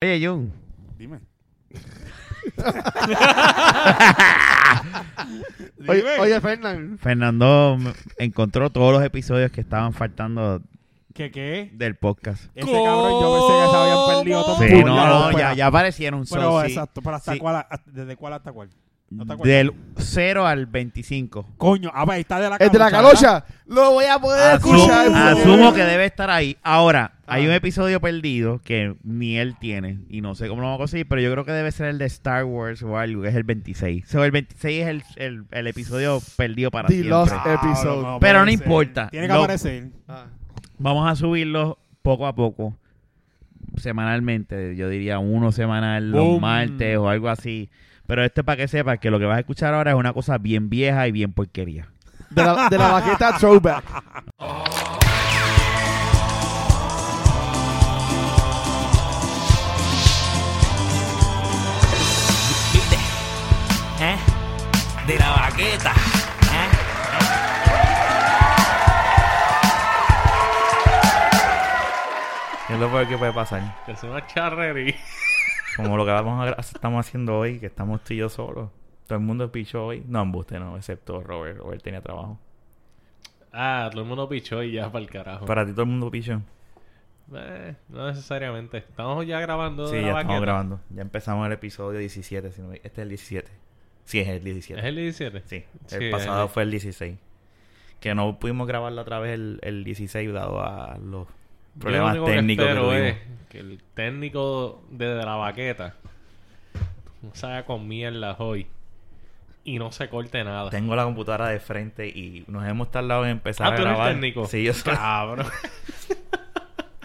Oye, Jun. Dime. Oye, Fernando. Fernando encontró todos los episodios que estaban faltando. ¿Qué? Del podcast. Ese cabrón, yo pensé que se habían perdido todos. Sí, ya aparecieron. Pero sí, exacto. Pero hasta sí. ¿Desde cuál hasta cuál? ¿No te acuerdas? Del 0 al 25. Coño, a ver, está de la calocha. ¿Es de la calocha? Lo voy a poder escuchar. Asumo que debe estar ahí. Ahora, hay un episodio perdido que ni él tiene. Y no sé cómo lo vamos a conseguir, pero yo creo que debe ser el de Star Wars o algo, que es el 26. O sea, el 26 es el episodio perdido para siempre. Lost Episode. No, pero no importa. Tiene que aparecer. Vamos a subirlo poco a poco. Semanalmente. Yo diría uno semanal, los martes o algo así. Pero para que sepas que lo que vas a escuchar ahora es una cosa bien vieja y bien porquería. De la baqueta throwback. ¿Eh? De la baqueta. ¿Eh? Es lo peor que puede pasar. Que es una charrería. Como lo que estamos haciendo hoy, que estamos tú y yo solos. Todo el mundo pichó hoy. No, embuste no, excepto Robert. Robert tenía trabajo. Ah, todo el mundo pichó y ya para el carajo. Para ti todo el mundo pichó. No necesariamente. Estamos ya grabando. Sí, ya estamos grabando. Ya empezamos el episodio 17. Si no, este es el 17. Sí, es el 17. ¿Es el 17? Sí. El pasado fue el 16. Que no pudimos grabarlo otra vez el 16 dado a los problemas técnicos que tuvimos. Que el técnico de la baqueta salga con mierda hoy y no se corte nada. Tengo la computadora de frente y nos hemos tardado en empezar a grabar. ¿Tú eres técnico? Sí, yo soy. Cabrón.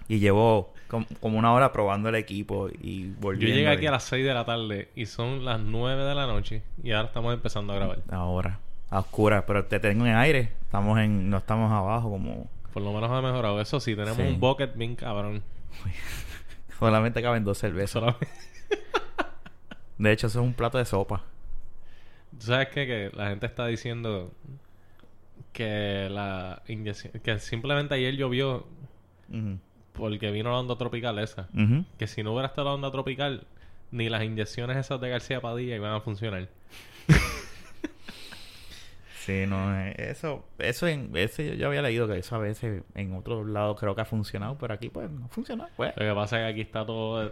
Y llevo como una hora probando el equipo y volviendo. Yo llegué aquí a las 6 de la tarde y son las 9 de la noche y ahora estamos empezando a grabar. Ahora, a oscuras, pero te tengo en aire. No estamos abajo como... Por lo menos ha mejorado. Eso sí, tenemos un bucket bien cabrón. Solamente caben 2 cervezas. De hecho, eso es un plato de sopa. ¿Tú sabes qué? Que la gente está diciendo que la inyección... Que simplemente ayer llovió porque vino la onda tropical esa. Que si no hubiera estado la onda tropical, ni las inyecciones esas de García Padilla iban a funcionar. Sí, no, eso yo había leído que eso a veces en otros lados creo que ha funcionado, pero aquí pues no funciona. Pues. Lo que pasa es que aquí está todo,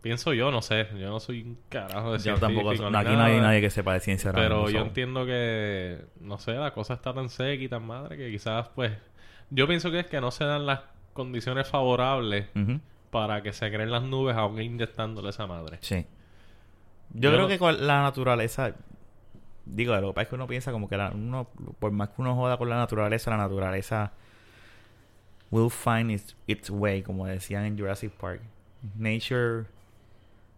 pienso yo, no sé, yo no soy un carajo de científico. Yo tampoco, aquí no hay nadie que sepa de ciencia. Pero yo entiendo que, no sé, la cosa está tan seca y tan madre que quizás pues, yo pienso que es que no se dan las condiciones favorables para que se creen las nubes aún inyectándole esa madre. Sí. Yo creo que con la naturaleza... Digo, lo que pasa es que uno piensa como que uno, por más que uno joda con la naturaleza will find its way, como decían en Jurassic Park. Nature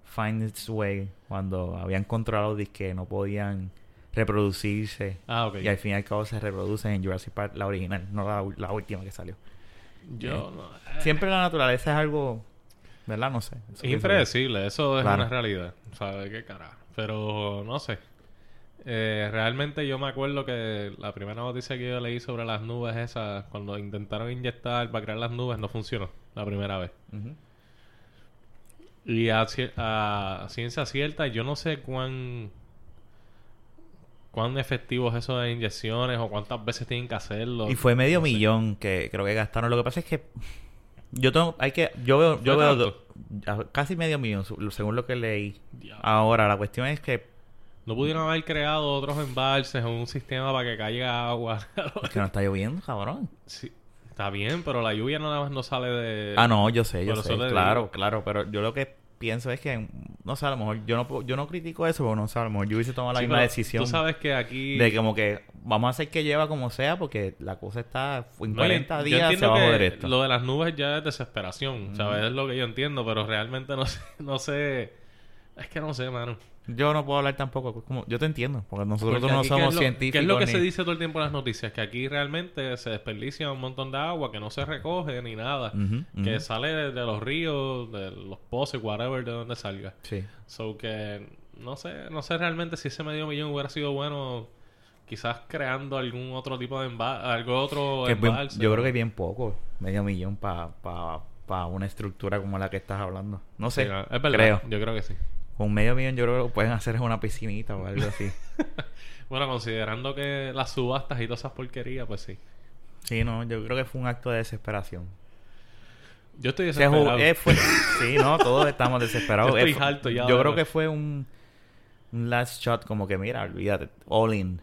finds its way cuando habían controlado que no podían reproducirse. Ah, okay. Y al fin y al cabo se reproducen en Jurassic Park, la original, no la última que salió. Siempre la naturaleza es algo, ¿verdad? No sé. Es impredecible, eso es una realidad. ¿Sabes qué carajo? Pero no sé. Realmente yo me acuerdo que la primera noticia que yo leí sobre las nubes esas, cuando intentaron inyectar para crear las nubes, no funcionó la primera vez. Y a ciencia cierta, yo no sé cuán efectivo es eso de inyecciones o cuántas veces tienen que hacerlo. Y fue medio millón que creo que gastaron. Lo que pasa es que yo veo casi medio millón según lo que leí. Ahora, la cuestión es que no pudieron haber creado otros embalses o un sistema para que caiga agua. Es que no está lloviendo, cabrón. Sí, está bien, pero la lluvia nada más no sale de... Ah, no, yo sé. Claro. Pero yo lo que pienso es que... No sé, a lo mejor... Yo no critico eso, pero no sé, a lo mejor yo hubiese tomado la misma decisión. Tú sabes que aquí... De como que vamos a hacer que lleva como sea porque la cosa está... En 40 días se va a joder esto. Lo de las nubes ya es desesperación. ¿Sabes? Es lo que yo entiendo, pero realmente no sé... Es que no sé, mano. Yo no puedo hablar tampoco. Como, yo te entiendo, porque nosotros no somos científicos. ¿Qué es lo que se dice todo el tiempo en las noticias? Que aquí realmente se desperdicia un montón de agua que no se recoge ni nada. Que sale de los ríos, de los pozos, whatever, de donde salga. Sí. So que no sé realmente si ese medio millón hubiera sido bueno, quizás creando algún otro tipo de embalse. Yo creo que bien poco, medio millón para... para una estructura como la que estás hablando. No sé, sí, no, es verdad, creo. Yo creo que sí. Con $500,000 yo creo que lo pueden hacer en una piscinita o algo así. Bueno, considerando que las subastas y todas esas porquerías, pues sí. Sí, no, yo creo que fue un acto de desesperación. Yo estoy desesperado. Sí, no, todos estamos desesperados. Yo estoy harto ya. Yo creo que fue un last shot, como que mira, olvídate, all in.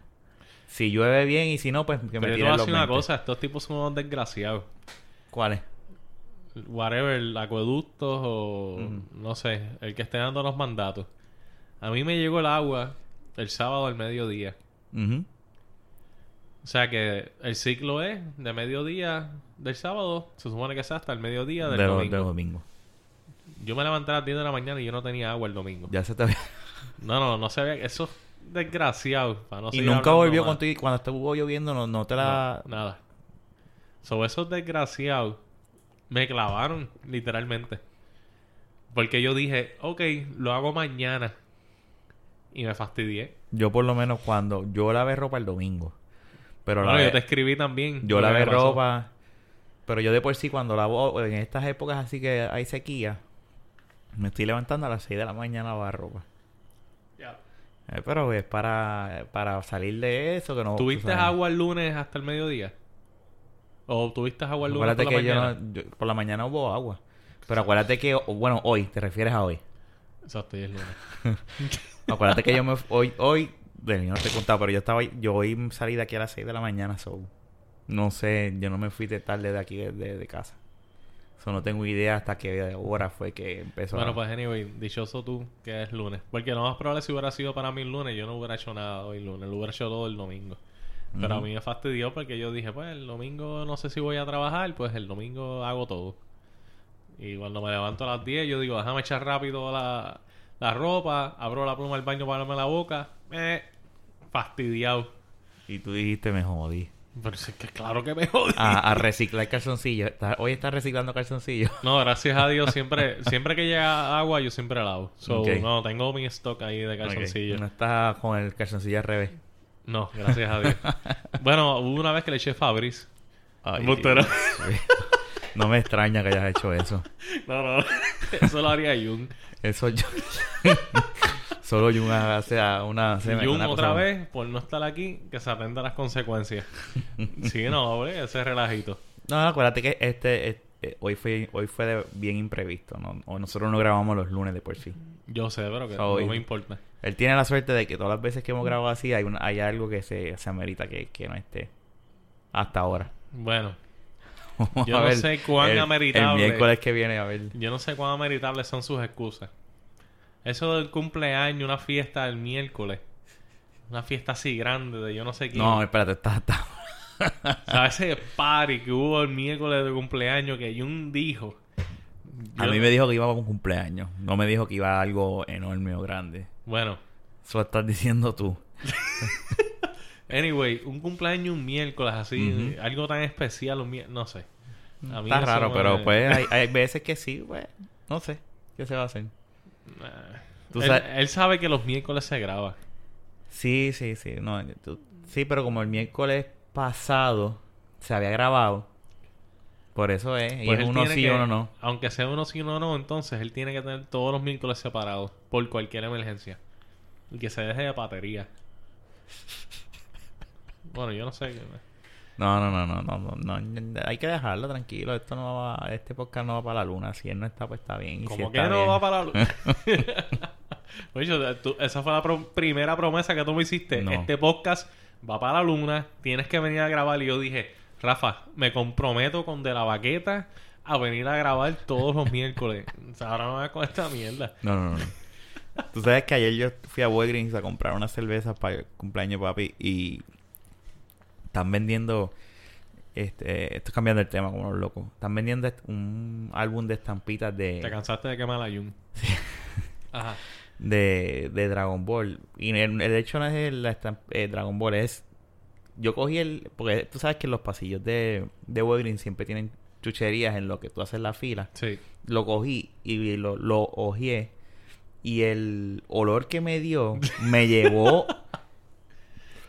Si llueve bien y si no, pues que me tiren los 20. Pero yo te voy a decir una cosa, estos tipos son unos desgraciados. ¿Cuáles? Whatever, acueductos o... no sé, el que esté dando los mandatos. A mí me llegó el agua el sábado al mediodía. O sea que el ciclo es de mediodía del sábado, se supone que es hasta el mediodía del domingo. Del domingo. Yo me levanté a las 10 de la mañana y yo no tenía agua el domingo. Ya se te había... No se había... Eso es desgraciado. Para no y nunca volvió contigo. Cuando estuvo lloviendo no te la... No, nada. Sobre eso es desgraciado. Me clavaron, literalmente. Porque yo dije, ok, lo hago mañana. Y me fastidié. Yo por lo menos cuando... Yo lavé ropa el domingo. Pero bueno, yo te escribí también. Yo lavé ropa. Pero yo de por sí cuando lavo... En estas épocas así que hay sequía, me estoy levantando a las 6 de la mañana a lavar ropa. Ya. Yeah. Pero es para salir de eso que no... ¿Tuviste agua el lunes hasta el mediodía? ¿O tuviste agua el lunes por la mañana? Por la mañana hubo agua. Pero acuérdate que... Bueno, hoy. ¿Te refieres a hoy? Exacto, hoy es lunes. Acuérdate que yo me... Hoy bueno, yo no te he contado, pero yo hoy salí de aquí a las 6 de la mañana. No sé, yo no me fui de tarde de aquí de casa. No tengo idea hasta qué hora fue que empezó. Bueno, pues anyway, dichoso tú que es lunes. Porque lo más probable, si hubiera sido para mí el lunes, yo no hubiera hecho nada hoy lunes. Lo hubiera hecho todo el domingo. Pero a mí me fastidió porque yo dije, pues el domingo no sé si voy a trabajar, pues el domingo hago todo. Y cuando me levanto a las 10, yo digo, déjame echar rápido la ropa, abro la pluma del baño para darme la boca. Fastidiado. Y tú dijiste, me jodí. Pero es que claro que me jodí. A reciclar calzoncillos. Hoy estás reciclando calzoncillos. No, gracias a Dios, siempre que llega agua, yo siempre lavo. No, tengo mi stock ahí de calzoncillos. No estás con el calzoncillo al revés. No, gracias a Dios. Bueno, hubo una vez que le eché Fabrice. Ay, no me extraña que hayas hecho eso. No. Eso lo haría Jung. Eso yo. Solo Jung hace una otra cosa... vez, por no estar aquí, que se aprenda las consecuencias. Sí, no, hombre, ese relajito. No, acuérdate que hoy fue de bien imprevisto, ¿no? Nosotros no grabamos los lunes de por sí. Yo sé, pero que no me importa. Él tiene la suerte de que todas las veces que hemos grabado así hay algo que se amerita que no esté hasta ahora. Bueno, yo no sé cuán ameritable... El miércoles que viene, a ver. Yo no sé cuán ameritables son sus excusas. Eso del cumpleaños, una fiesta el miércoles. Una fiesta así grande de yo no sé quién. No, espérate, está... O sea, ese party que hubo el miércoles de cumpleaños que Jun dijo. A mí me dijo que iba con cumpleaños. No me dijo que iba a algo enorme o grande. Bueno. Eso estás diciendo tú. Anyway, un cumpleaños un miércoles así. Algo tan especial. No sé. A mí está raro, pero pues hay veces que sí, pues. No sé. ¿Qué se va a hacer? Nah. Él sabe que los miércoles se graba. Sí. No, sí, pero como el miércoles pasado se había grabado, por eso es. Pues y es uno sí, uno no. Aunque sea uno sí, uno no, entonces él tiene que tener todos los miércoles separados por cualquier emergencia. Y que se deje de batería. Bueno, yo no sé. No. Hay que dejarlo tranquilo. Esto no va, este podcast no va para la luna. Si él no está, pues está bien. ¿Cómo si que no bien? Va para la luna? Oye, esa fue la primera promesa que tú me hiciste. No. Este podcast va para la luna. Tienes que venir a grabar. Y yo dije, Rafa, me comprometo con De La Baqueta a venir a grabar todos los miércoles. O sea, ahora no me voy con esta mierda. No. Tú sabes que ayer yo fui a Walgreens a comprar unas cervezas para el cumpleaños de papi y... Están vendiendo... estoy cambiando el tema como los locos. Están vendiendo un álbum de estampitas de... Te cansaste de quemar a Jun. Sí. Ajá. De Dragon Ball. Y el hecho no es Dragon Ball, es... Yo cogí el... Porque tú sabes que los pasillos de Walgreens siempre tienen chucherías en lo que tú haces la fila. Sí. Lo cogí y lo hojeé. Y el olor que me dio me llevó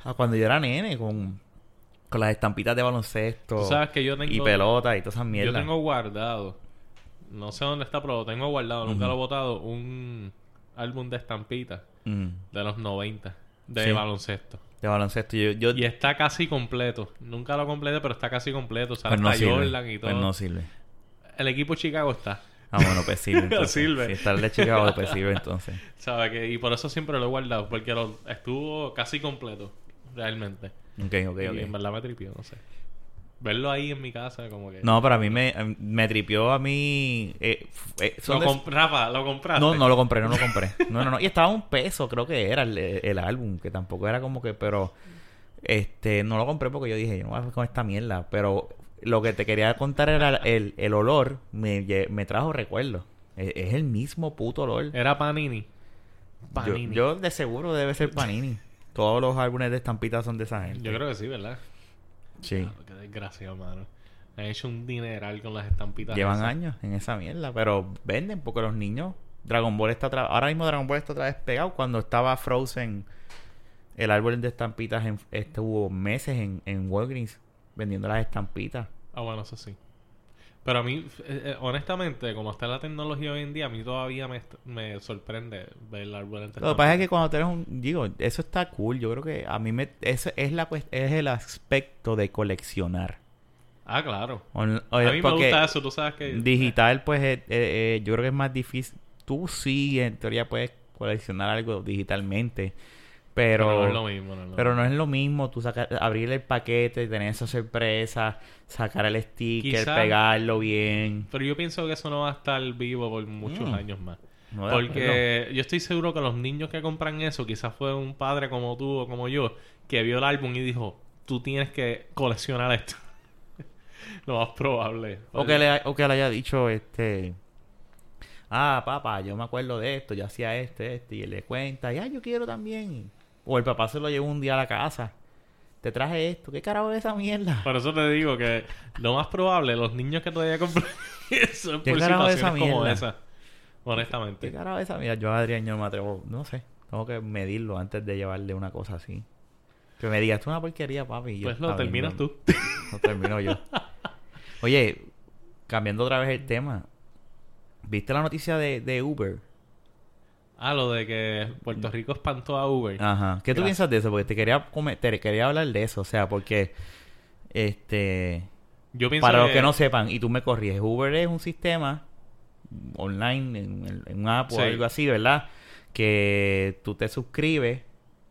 a cuando yo era nene con las estampitas de baloncesto. Tú sabes que yo tengo, y pelota y todas esas mierdas. Yo tengo guardado no sé dónde está, pero lo tengo guardado, nunca lo he botado, un álbum de estampitas de los 90 de baloncesto. De baloncesto. Yo... Y está casi completo. Nunca lo completé, pero está casi completo. O sea, pues no está Jordan y todo. Pues no sirve. El equipo Chicago está. Ah, bueno, pues sirve. Entonces. Sirve. Si está el de Chicago, pues sirve entonces. ¿Sabes qué? Y por eso siempre lo he guardado, porque lo estuvo casi completo, realmente. Ok. Y en verdad me tripió, no sé. Verlo ahí en mi casa, como que... No, pero a mí me tripió a mí... ¿Lo compraste? No lo compré. No. Y estaba $1, creo que era el álbum, que tampoco era como que... Pero no lo compré porque yo dije, yo no voy a hacer con esta mierda. Pero lo que te quería contar era el olor me trajo recuerdos. Es el mismo puto olor. Era Panini. Yo de seguro debe ser Panini. Todos los álbumes de estampitas son de esa gente. Yo creo que sí, ¿verdad? Sí. Claro, qué desgracia, mano. Han hecho un dineral con las estampitas. Llevan esas años en esa mierda, pero venden porque los niños... Dragon Ball está ahora mismo Dragon Ball está otra vez pegado. Cuando estaba Frozen, el árbol de estampitas estuvo meses en Walgreens vendiendo las estampitas. Ah, bueno, eso sí. Pero a mí, honestamente, como está la tecnología hoy en día, a mí todavía me sorprende ver el árbol de estampitas. Lo que pasa es que cuando tienes eso está cool. Yo creo que a mí eso es es el aspecto de coleccionar. Ah, claro. A mí me gusta eso, tú sabes que... Digital, pues, yo creo que es más difícil. Tú sí, en teoría, puedes coleccionar algo digitalmente. Pero no es lo mismo, pero no es lo mismo tú abrir el paquete, tener esa sorpresa, sacar el sticker, quizás, pegarlo bien. Pero yo pienso que eso no va a estar vivo por muchos años más. No, porque yo estoy seguro que los niños que compran eso, quizás fue un padre como tú o como yo, que vio el álbum y dijo, tú tienes que coleccionar esto. Lo más probable. O que le haya dicho ah, papá, yo me acuerdo de esto, yo hacía este, y él le cuenta, y yo quiero también. O el papá se lo llevó un día a la casa. Te traje esto. ¿Qué carajo es esa mierda? Por eso te digo que lo más probable, los niños que todavía compran eso es por situaciones como esa. Honestamente. ¿Qué carajo es esa mierda? Yo a Adrián no me atrevo. No sé. Tengo que medirlo antes de llevarle una cosa así. Que me digas, esto es una porquería, papi. Yo, pues lo terminas tú. Lo termino yo. Oye, cambiando otra vez el tema. ¿Viste la noticia de Uber? Ah, lo de que Puerto Rico espantó a Uber. Ajá. ¿Qué tú piensas de eso? Porque te quería hablar de eso. O sea, porque... Yo pienso para los que no sepan, y tú me corriges, Uber es un sistema online, en un app o algo así, ¿verdad? Que tú te suscribes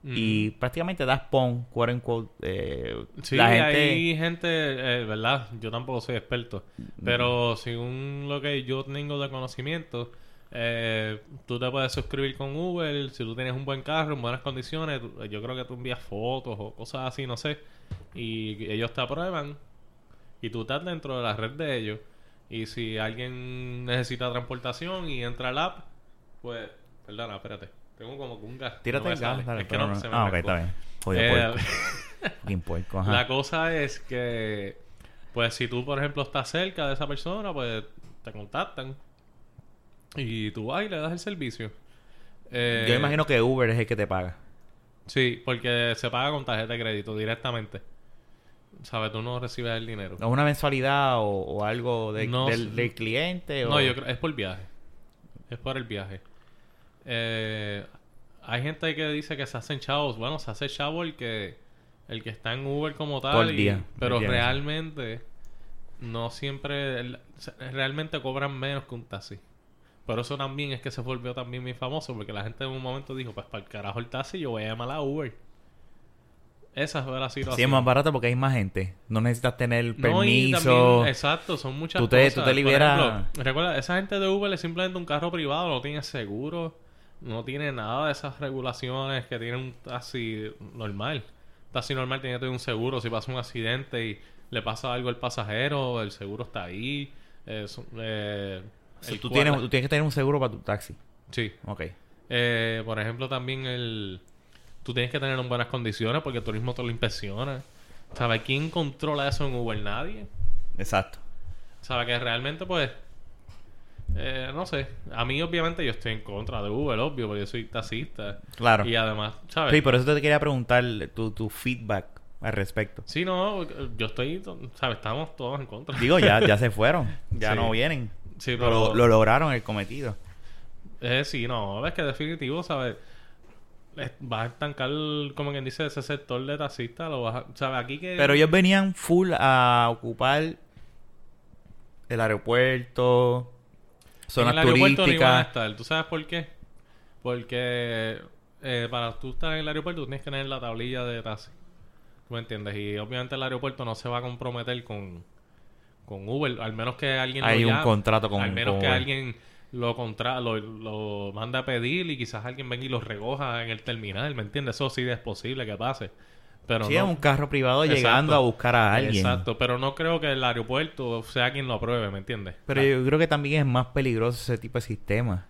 y prácticamente das quote unquote. Sí, la gente... hay gente, ¿verdad? Yo tampoco soy experto. Pero según lo que yo tengo de conocimiento, tú te puedes suscribir con Uber. Si tú tienes un buen carro, en buenas condiciones, yo creo que tú envías fotos o cosas así, no sé. Y ellos te aprueban. Y tú estás dentro de la red de ellos. Y si alguien necesita transportación y entra al app, pues... Perdona, espérate. Tengo como un gas. Tírate el gas. Dale, es que no se me ok, está bien. Puerco. La cosa es que, pues, si tú, por ejemplo, estás cerca de esa persona, pues te contactan. Y tú vas y le das el servicio. Yo imagino que Uber es el que te paga. Sí, porque se paga con tarjeta de crédito directamente. ¿Sabes? Tú no recibes el dinero. ¿Es una mensualidad o algo del cliente? No, yo creo es por viaje. Es por el viaje. Hay gente que dice que se hacen chavos. Bueno, se hace chavo el que está en Uber como tal. Por día. Pero realmente no siempre... Realmente cobran menos que un taxi. Pero eso también es que se volvió también muy famoso. Porque la gente en un momento dijo, pues para el carajo el taxi, yo voy a llamar a Uber. Esa fue la situación. Sí, es más barato porque hay más gente. No necesitas tener permiso. No, también, exacto, son muchas cosas. Tú te liberas... Por ejemplo, recuerda, esa gente de Uber es simplemente un carro privado. No tiene seguro. No tiene nada de esas regulaciones que tiene un taxi normal. Un taxi normal tiene que tener un seguro. Si pasa un accidente y le pasa algo al pasajero, el seguro está ahí. Tú tienes que tener un seguro para tu taxi. Sí. Ok. Por ejemplo, también tú tienes que tener en buenas condiciones porque tú mismo te lo inspeccionas. ¿Sabes? ¿Quién controla eso en Uber? Nadie. Exacto. ¿Sabes? Que realmente, pues... no sé. A mí, obviamente, yo estoy en contra de Uber, obvio, porque yo soy taxista. Claro. Y además, ¿sabes? Sí, por eso te quería preguntar tu feedback al respecto. Sí, no, yo estoy... ¿Sabes? Estamos todos en contra. Digo, ya se fueron. Ya no vienen. Sí, pero lo lograron el cometido. Sí, no, es que definitivo, ¿sabes? Vas a estancar, como quien dice, ese sector de taxistas, lo vas a, ¿sabes? Aquí que... Pero ellos venían full a ocupar el aeropuerto, zonas turísticas. En el aeropuerto no iban a estar. ¿Tú sabes por qué? Porque para tú estar en el aeropuerto tú tienes que tener la tablilla de taxi. ¿Tú me entiendes? Y obviamente el aeropuerto no se va a comprometer con Uber, al menos que alguien... Hay un contrato con Uber. Al menos que alguien... lo manda a pedir y quizás alguien venga y lo recoja en el terminal, ¿me entiendes? Eso sí es posible que pase. Pero sí, no. Es un carro privado. Exacto. Llegando a buscar a alguien. Exacto, pero no creo que el aeropuerto sea quien lo apruebe, ¿me entiendes? Pero yo creo que también es más peligroso ese tipo de sistema.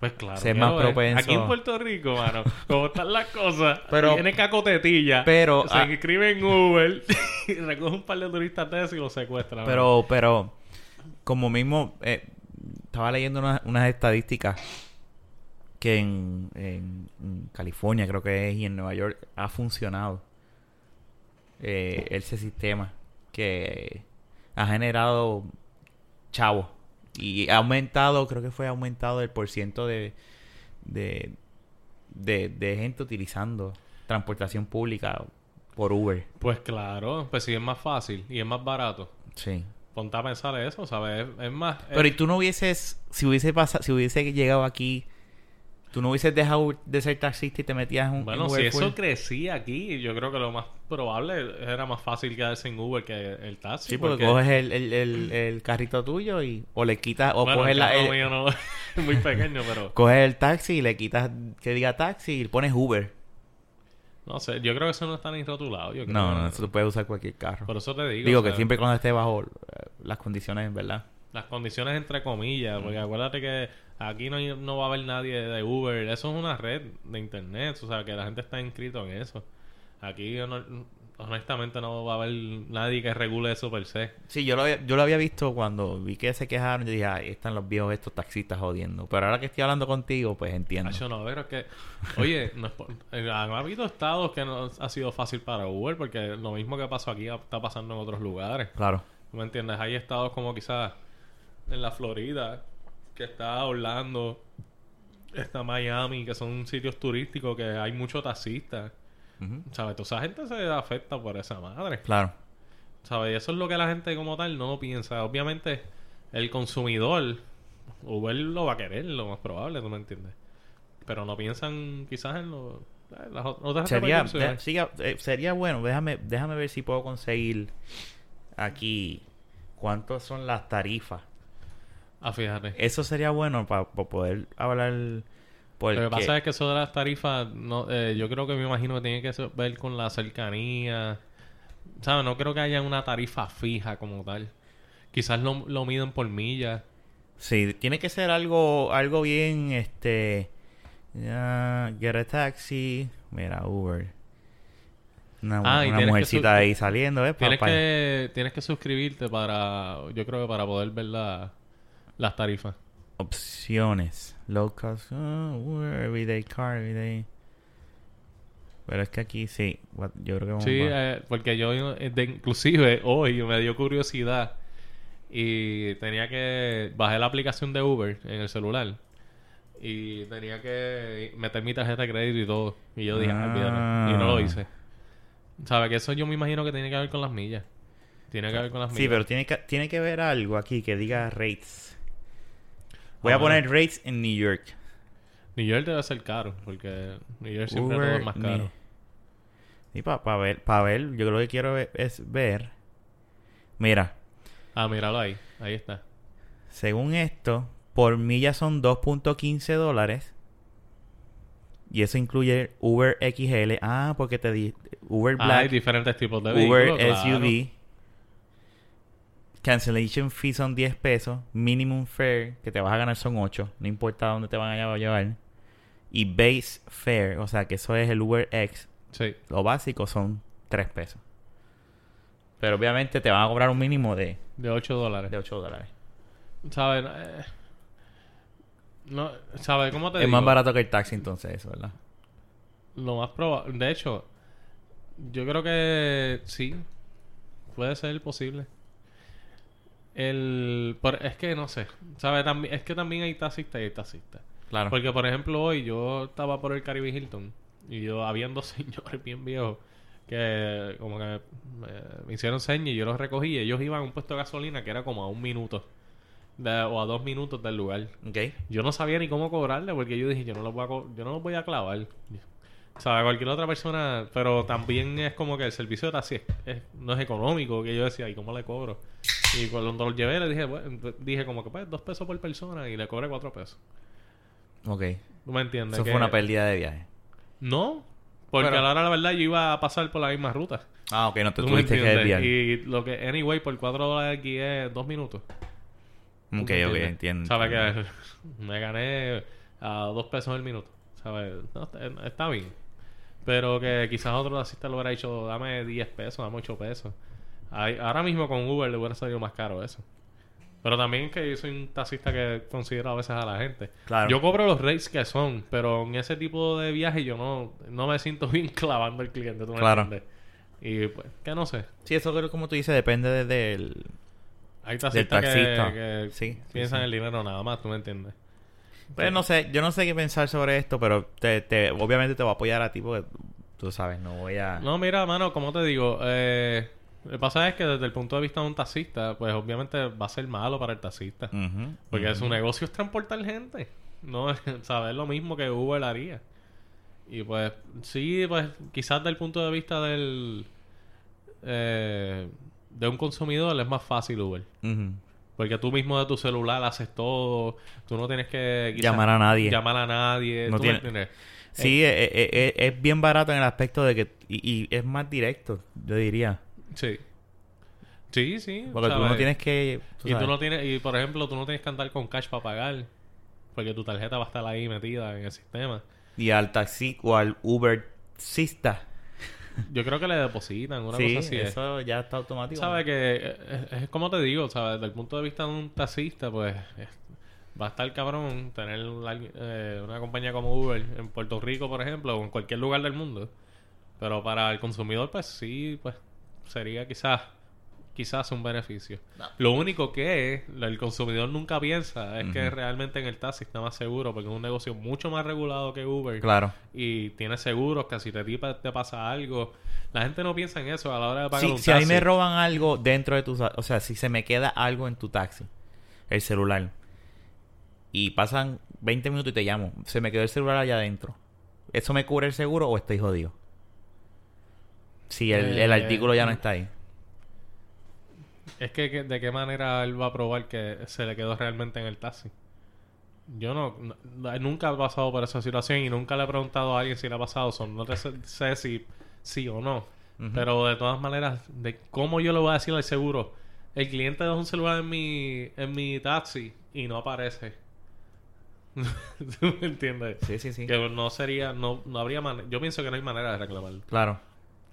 Pues claro. Ser más propenso. Aquí en Puerto Rico, mano, como están las cosas, viene cacotecilla, pero se inscribe en Uber y recoge un par de turistas de eso y los secuestra. Pero como mismo... estaba leyendo unas estadísticas que en California, creo que es, y en Nueva York ha funcionado ese sistema que ha generado chavos y ha aumentado, creo que fue aumentado el porciento de gente utilizando transportación pública por Uber. Pues claro, pues sí, es más fácil y es más barato. Sí. Ponte a pensar eso, ¿sabes? Es más... Pero ¿y tú no hubieses... Si hubiese llegado aquí... ¿Tú no hubieses dejado de ser taxista y te metías en un Uber? Bueno, si eso crecía aquí... Yo creo que lo más probable... Era más fácil quedarse en Uber que el taxi. Sí, porque coges el carrito tuyo y... O le quitas... O bueno, coges el carro mío no... Es muy pequeño, pero... Coges el taxi y le quitas... Que diga taxi y le pones Uber. No sé, yo creo que eso no está ni rotulado. Yo creo no, eso tú puedes usar cualquier carro. Por eso te digo. Digo, o sea, que siempre cuando esté bajo las condiciones, ¿verdad? Las condiciones entre comillas, porque acuérdate que aquí no va a haber nadie de Uber. Eso es una red de internet, o sea, que la gente está inscrito en eso. Aquí honestamente no va a haber nadie que regule eso per se. Sí, yo lo había visto cuando vi que se quejaron. Yo dije, ahí están los viejos estos taxistas jodiendo. Pero ahora que estoy hablando contigo, pues entiendo. Yo no, pero es que... Oye, han habido estados que no ha sido fácil para Uber, porque lo mismo que pasó aquí está pasando en otros lugares. Claro. ¿Me entiendes? Hay estados como quizás en la Florida, que está Orlando, está Miami, que son sitios turísticos que hay muchos taxistas. Uh-huh. ¿Sabes? Toda esa gente se afecta por esa madre. Claro. ¿Sabes? Eso es lo que la gente como tal no piensa. Obviamente, el consumidor, Uber lo va a querer, lo más probable, ¿tú me entiendes? Pero no piensan quizás en las otras personas. Sería bueno, déjame ver si puedo conseguir aquí cuántas son las tarifas. Ah, fíjate. Eso sería bueno para poder hablar... Lo que pasa es que eso de las tarifas, no, yo creo que me imagino que tiene que ver con la cercanía. ¿Sabes? No creo que haya una tarifa fija como tal. Quizás lo miden por millas. Sí, tiene que ser algo bien, get a taxi. Mira, Uber. Una mujercita ahí saliendo, ¿eh? Tienes que suscribirte para, yo creo que para poder ver las tarifas. Opciones. Low cost, everyday car, everyday. Pero es que aquí sí. Yo creo que vamos porque yo inclusive hoy me dio curiosidad y tenía que... Bajé la aplicación de Uber en el celular y tenía que meter mi tarjeta de crédito y todo. Y yo dije, olvídate. Y no lo hice. ¿Sabes? Que eso yo me imagino que tiene que ver con las millas. Tiene que ver con las millas. Sí, pero tiene que ver algo aquí que diga rates. Voy a poner rates en New York. New York debe ser caro, porque New York siempre Uber, todo es más caro. Y para ver, yo lo que quiero es ver. Mira. Ah, míralo ahí. Ahí está. Según esto, por milla son $2.15. Y eso incluye Uber XL. Ah, porque te di Uber Black. Hay diferentes tipos de vehículos. Uber SUV. Claro. Cancellation fee son $10. Minimum fare que te vas a ganar son $8. No importa dónde te van a llevar. Y base fare, o sea que eso es el UberX. Sí. Lo básico son $3. Pero obviamente te van a cobrar un mínimo de $8. De $8. ¿Sabes? No, ¿sabes cómo te digo? Es más barato que el taxi entonces eso, ¿verdad? Lo más probable. De hecho, yo creo que sí. Puede ser posible. Es que no sé, ¿sabes? Es que también hay taxistas y hay taxistas. Claro. Porque, por ejemplo, hoy yo estaba por el Caribe Hilton y habían dos señores bien viejos que como que me hicieron señas y yo los recogí. Ellos iban a un puesto de gasolina que era como a 1 minuto o a 2 minutos del lugar. Okay. Yo no sabía ni cómo cobrarle porque yo dije, yo no los voy a clavar. O sea, cualquier otra persona... Pero también es como que el servicio de taxi no es económico. Que yo decía, ¿y cómo le cobro? Y cuando lo llevé, le dije... Bueno, dije como que, pues, 2 pesos por persona. Y le cobré 4 pesos. Ok. ¿Tú me entiendes? Eso fue una pérdida de viaje. No. Porque a la hora, la verdad, yo iba a pasar por la misma ruta. Ah, ok. No te tuviste que desviar. Y lo que... Anyway, por $4 aquí es 2 minutos. Ok, ok. Entiendo. ¿Sabes qué? Me gané a 2 pesos el minuto. ¿Sabes? No, está bien. Pero que quizás otro taxista lo hubiera dicho, dame 10 pesos, dame 8 pesos. Ahora mismo con Uber le hubiera salido más caro eso. Pero también que yo soy un taxista que considero a veces a la gente. Claro. Yo cobro los rates que son, pero en ese tipo de viaje yo no me siento bien clavando al cliente. ¿Tú me entiendes? Y pues, que no sé. Sí, eso creo que como tú dices, depende del taxista que sí, piensan el dinero nada más, ¿tú me entiendes? Pues no sé, yo no sé qué pensar sobre esto, pero obviamente te voy a apoyar a ti porque tú sabes, no voy a... No, mira, mano, como te digo, el pasaje es que desde el punto de vista de un taxista, pues obviamente va a ser malo para el taxista. Uh-huh, porque uh-huh. Su negocio es transportar gente, no es saber lo mismo que Uber haría. Y pues, sí, pues quizás desde el punto de vista de un consumidor es más fácil Uber. Uh-huh. Porque tú mismo de tu celular haces todo. Tú no tienes que... llamar a nadie. No tienes... Sí, es bien barato en el aspecto de que... Y es más directo, yo diría. Sí. Sí, sí. Porque tú no tienes que... Y por ejemplo, tú no tienes que andar con cash para pagar. Porque tu tarjeta va a estar ahí metida en el sistema. Y al taxi o al Ubercista... Yo creo que le depositan una cosa así. Sí, eso ya está automático. ¿Sabes? ¿No? Que es como te digo, ¿sabes? Desde el punto de vista de un taxista, pues va a estar cabrón tener una compañía como Uber en Puerto Rico, por ejemplo, o en cualquier lugar del mundo. Pero para el consumidor, pues sí, pues sería quizás un beneficio. No. Lo único que el consumidor nunca piensa es uh-huh. que realmente en el taxi está más seguro porque es un negocio mucho más regulado que Uber. Claro. Y tiene seguros que si te pasa algo... La gente no piensa en eso a la hora de pagar un taxi. Si a mí me roban algo dentro de tu... O sea, si se me queda algo en tu taxi, el celular, y pasan 20 minutos y te llamo, se me quedó el celular allá adentro, ¿eso me cubre el seguro o estoy jodido? Si el artículo ya no está ahí. Es que de qué manera él va a probar que se le quedó realmente en el taxi. Yo nunca he pasado por esa situación y nunca le he preguntado a alguien si le ha pasado. No sé si sí o no. Uh-huh. Pero de todas maneras, de cómo yo le voy a decir al seguro, el cliente dejó un celular en mi taxi y no aparece. ¿Tú me entiendes? Sí, sí, sí. Que no habría manera. Yo pienso que no hay manera de reclamarlo. Claro.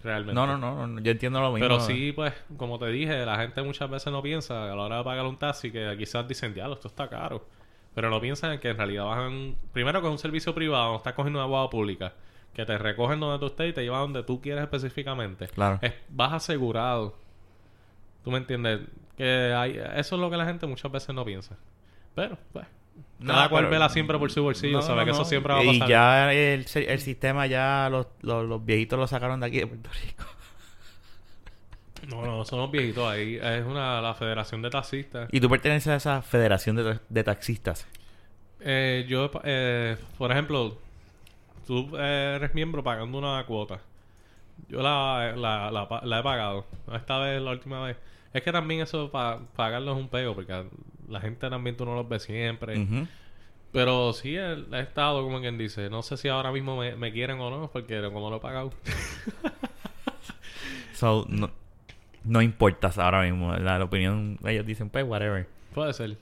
Realmente. No, yo entiendo lo mismo. Pero sí, pues, como te dije, la gente muchas veces no piensa a la hora de pagar un taxi, que quizás dicen, diablo, esto está caro. Pero no piensan que en realidad bajan... Primero, que es un servicio privado, no estás cogiendo una guagua pública, que te recogen donde tú estés y te llevan donde tú quieres específicamente. Claro. Vas asegurado. ¿Tú me entiendes? Eso es lo que la gente muchas veces no piensa. Pero, pues... Cada cual vela siempre por su bolsillo, sabe que eso siempre va a pasar. Y ya el sistema, ya los viejitos lo sacaron de aquí, de Puerto Rico. No, son los viejitos ahí. Es la Federación de Taxistas. ¿Y tú perteneces a esa Federación de Taxistas? Yo, por ejemplo, tú eres miembro pagando una cuota. Yo la he pagado. Esta vez, la última vez. Es que también eso para pagarlo es un pego, porque la gente también tú no los ves siempre. Uh-huh. Pero sí he estado, como quien dice, no sé si ahora mismo me quieren o no, porque como lo he pagado. So, no importas ahora mismo. La opinión, ellos dicen, pues, whatever. Puede ser.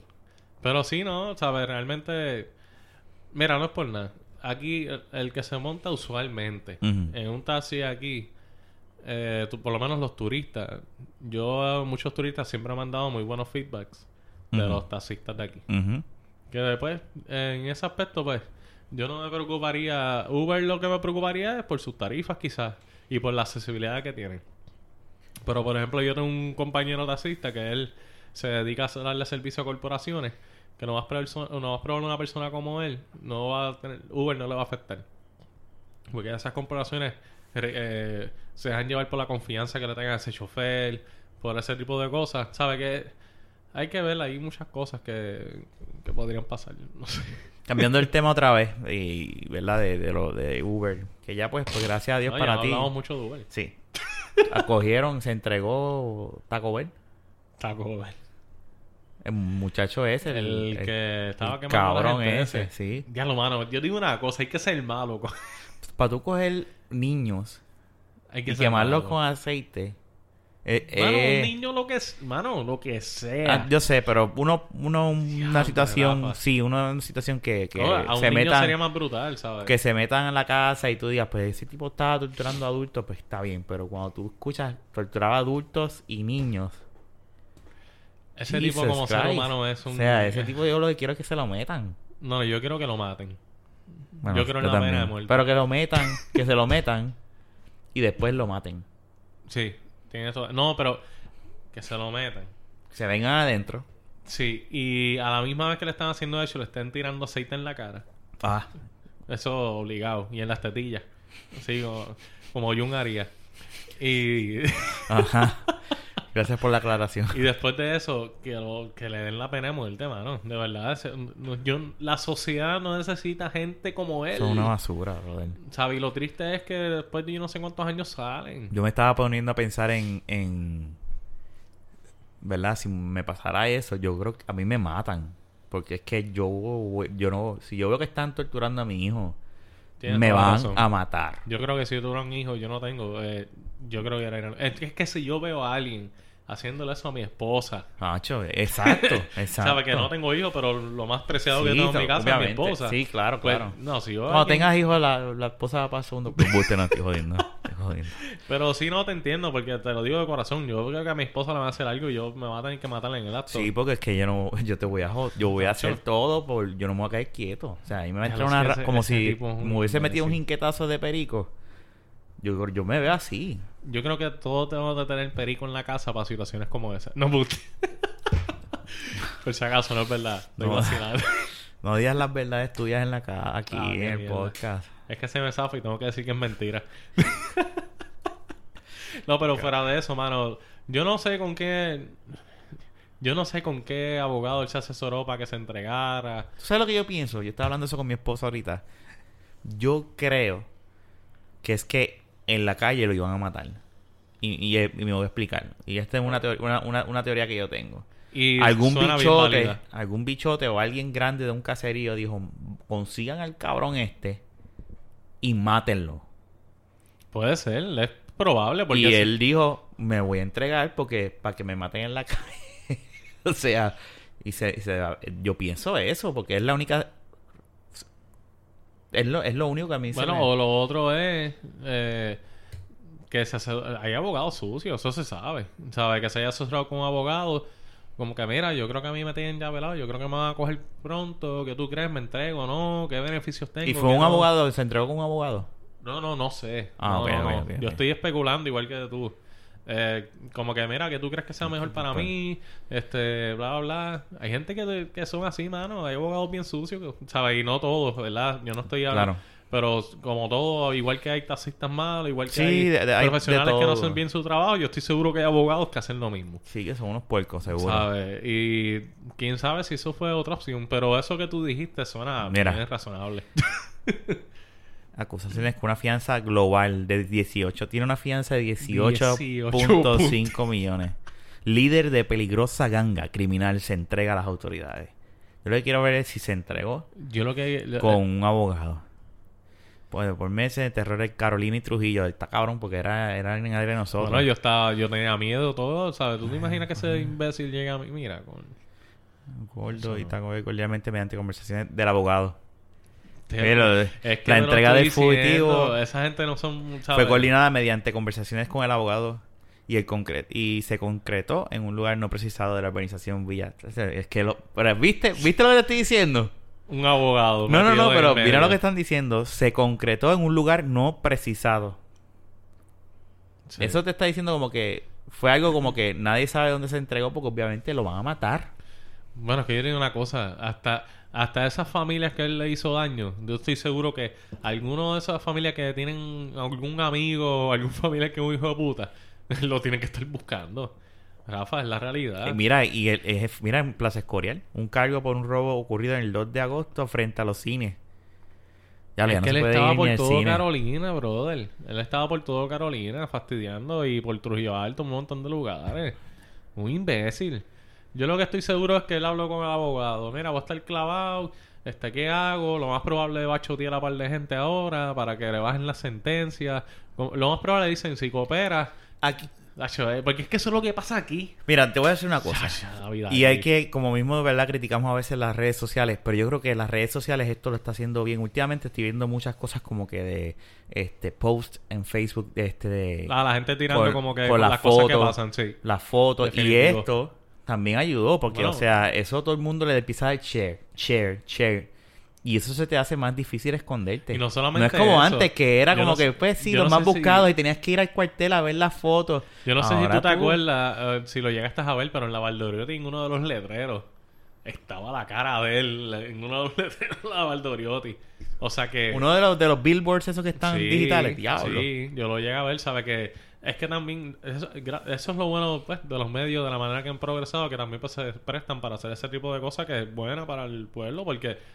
Pero sí, no, ¿sabes? Realmente, mira, no es por nada. Aquí, el que se monta usualmente uh-huh. en un taxi aquí... por lo menos los turistas, muchos turistas siempre me han dado muy buenos feedbacks de uh-huh. los taxistas de aquí. Uh-huh. Que después, en ese aspecto, pues, yo no me preocuparía. Uber lo que me preocuparía es por sus tarifas, quizás, y por la accesibilidad que tienen. Pero, por ejemplo, yo tengo un compañero taxista que él se dedica a darle servicio a corporaciones, que no vas a probar una persona como él, no va a tener, Uber no le va a afectar. Porque esas corporaciones se dejan llevar por la confianza que le tengan a ese chofer, por ese tipo de cosas. ¿Sabes qué? Hay que ver, hay muchas cosas que podrían pasar, no sé. Cambiando el tema otra vez, y ¿verdad? De lo de Uber, que ya pues gracias a Dios, no, para ti. No hablamos mucho de Uber. Sí. Acogieron, se entregó Taco Bell. Taco Bell. El muchacho ese, el que estaba quemando. Cabrón la gente ese, sí. Ya lo mano, yo digo una cosa, hay que ser malo. Para tú coger niños hay que y quemarlos malo con aceite. Mano, un niño lo que es, mano, lo que sea. Ah, yo sé, pero una situación que oye, a un se niño metan, sería más brutal, ¿sabes? Que se metan en la casa y tú digas, pues ese tipo estaba torturando a adultos, pues está bien, pero cuando tú escuchas torturaba a adultos y niños. Ese Jesus tipo como Christ, ser humano es un... O sea, ese tipo yo lo que quiero es que se lo metan. No, yo quiero que lo maten. Bueno, yo quiero la pena de muerte. Pero que lo metan, que se lo metan y después lo maten. Sí. No, pero que se lo metan. Se vengan adentro. Sí, y a la misma vez que le están haciendo eso, le estén tirando aceite en la cara. Ah. Eso obligado. Y en las tetillas. Así como Jun haría. Y... Ajá. Gracias por la aclaración. Y después de eso, que le den la pena de muerte, mano. De verdad, la sociedad no necesita gente como él. Eso es una basura, brother. ¿Sabes? Y lo triste es que después de yo no sé cuántos años salen. Yo me estaba poniendo a pensar en... ¿Verdad? Si me pasara eso, yo creo que a mí me matan. Porque es que yo no... Si yo veo que están torturando a mi hijo, me van a matar. Yo creo que si yo tuviera un hijo, yo no tengo... yo creo que era... Es que si yo veo a alguien haciéndole eso a mi esposa... Macho, exacto. ¿Sabes? Que no tengo hijos, pero lo más preciado que tengo en mi casa es mi esposa. Sí, claro. Pues, no, si yo... Cuando tengas hijos, la esposa va para segundo... Pues usted no, estoy jodiendo. Pero sí, no te entiendo, porque te lo digo de corazón. Yo creo que a mi esposa le van a hacer algo y yo me voy a tener que matarla en el acto. Sí, porque es que yo no... Yo te voy a joder. Yo voy a hacer todo por... Yo no me voy a caer quieto. O sea, ahí me va a entrar una... como si me hubiese metido un jinquetazo de perico. Yo me veo así. Yo creo que todos tenemos que tener perico en la casa para situaciones como esa. No, porque... Por si acaso, no es verdad. No digas las verdades tuyas en la casa, aquí en el podcast. Es que se me zafa y tengo que decir que es mentira. No, pero fuera de eso, mano, yo no sé con qué abogado él se asesoró para que se entregara. ¿Tú sabes lo que yo pienso? Yo estaba hablando eso con mi esposa ahorita. Yo creo que es que en la calle lo iban a matar. Y me voy a explicar. Y esta es una teoría que yo tengo. Y algún bichote o alguien grande de un caserío dijo, consigan al cabrón este y mátenlo. Puede ser, es probable. Porque y él dijo, me voy a entregar para que me maten en la calle. O sea, yo pienso eso, porque es la única... Es lo único que a mí se me... o lo otro es... que hay abogados sucios. Eso se sabe. ¿Sabes? Que se haya asociado con un abogado. Como que, mira, yo creo que a mí me tienen ya velado. Yo creo que me van a coger pronto. ¿Qué tú crees? ¿Me entrego? ¿No? ¿Qué beneficios tengo? ¿Y fue un abogado? ¿Se entregó con un abogado? No sé. Okay. Yo estoy especulando igual que tú. Como que, mira, ¿qué tú crees que sea mejor para mí? Bla, bla, bla. Hay gente que son así, mano. Hay abogados bien sucios, ¿sabes? Y no todos, ¿verdad? Yo no estoy hablando. Claro. Pero como todo, igual que hay taxistas malos, igual que hay profesionales que no hacen bien su trabajo, yo estoy seguro que hay abogados que hacen lo mismo. Sí, que son unos puercos, seguro. ¿Sabes? Y quién sabe si eso fue otra opción. Pero eso que tú dijiste suena bien razonable. Acusaciones con una fianza global de 18. Tiene una fianza de 18.5 millones. Líder de peligrosa ganga criminal se entrega a las autoridades. Yo lo que quiero ver es si se entregó con un abogado. Bueno, por meses de terror de Carolina y Trujillo. Está cabrón porque era en aire de nosotros. Bueno, yo tenía miedo todo, ¿sabes? ¿Tú te imaginas que ese imbécil llega a mí? Mira, gordo y Taco Bell cordialmente mediante conversaciones del abogado. Pero es que la entrega del fugitivo, esa gente no son, ¿sabes? Fue coordinada mediante conversaciones con el abogado y se concretó en un lugar no precisado de la urbanización Villa. Es que pero ¿viste lo que te estoy diciendo? Un abogado. No, pero mira lo que están diciendo. Se concretó en un lugar no precisado. Sí. Eso te está diciendo como que fue algo como que nadie sabe dónde se entregó porque obviamente lo van a matar. Bueno, es que yo digo una cosa, hasta esas familias que él le hizo daño, yo estoy seguro que alguno de esas familias que tienen algún amigo o algún familiar que es un hijo de puta, lo tienen que estar buscando. Rafa, es la realidad. Mira, y mira en Plaza Escorial, un cargo por un robo ocurrido en el 2 de agosto frente a los cines. Ya, es que él estaba por todo Carolina, brother. Él estaba por todo Carolina fastidiando, y por Trujillo Alto, un montón de lugares. Un imbécil. Yo lo que estoy seguro es que él habló con el abogado. Mira, voy a estar clavado. ¿Qué hago? Lo más probable va a chotear a par de gente ahora para que le bajen la sentencia. Lo más probable dicen, si cooperas... Aquí... Porque es que eso es lo que pasa aquí. Mira, te voy a decir una cosa. Y hay que, como mismo de verdad, criticamos a veces las redes sociales, pero yo creo que las redes sociales esto lo está haciendo bien. Últimamente estoy viendo muchas cosas como que de post en Facebook, la gente tirando como que por las cosas que pasan, sí. Las fotos. Y esto también ayudó, porque, bueno, o sea, eso todo el mundo le pisa de share. Y eso se te hace más difícil esconderte. Y no solamente eso. No es como eso. Antes, que era como que, pues sí, los más buscados, y tenías que ir al cuartel a ver las fotos. Yo no sé si tú te acuerdas, si lo llegaste a ver, pero en la Baldorioty, en uno de los letreros, estaba la cara de él. En uno de los letreros de la Baldorioty. O sea que... Uno de los billboards esos que están digitales. Diablo. Sí, yo lo llegué a ver, ¿sabes? Que es que también... Eso es lo bueno, pues, de los medios, de la manera que han progresado, que también, pues, se prestan para hacer ese tipo de cosas que es buena para el pueblo, porque...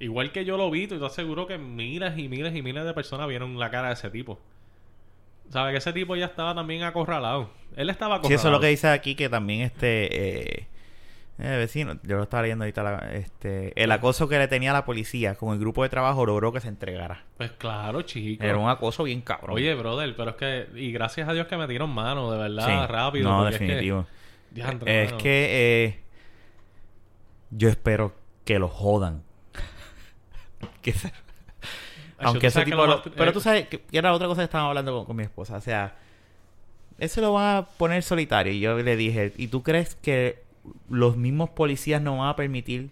Igual que yo lo vi, tú te aseguro que miles y miles y miles de personas vieron la cara de ese tipo. ¿Sabes? Que ese tipo ya estaba también acorralado. Él estaba acorralado. Sí, eso es lo que dice aquí, que también vecino, yo lo estaba leyendo ahorita, el acoso que le tenía la policía con el grupo de trabajo logró que se entregara. Pues claro, chico. Era un acoso bien cabrón. Oye, brother, pero es que... Y gracias a Dios que me dieron mano, de verdad, sí, rápido. No, definitivo. Yo espero que lo jodan. Aunque ese tipo lo... Pero tú sabes que era otra cosa que estábamos hablando con mi esposa. O sea, eso lo van a poner solitario. Y yo le dije, ¿y tú crees que los mismos policías no van a permitir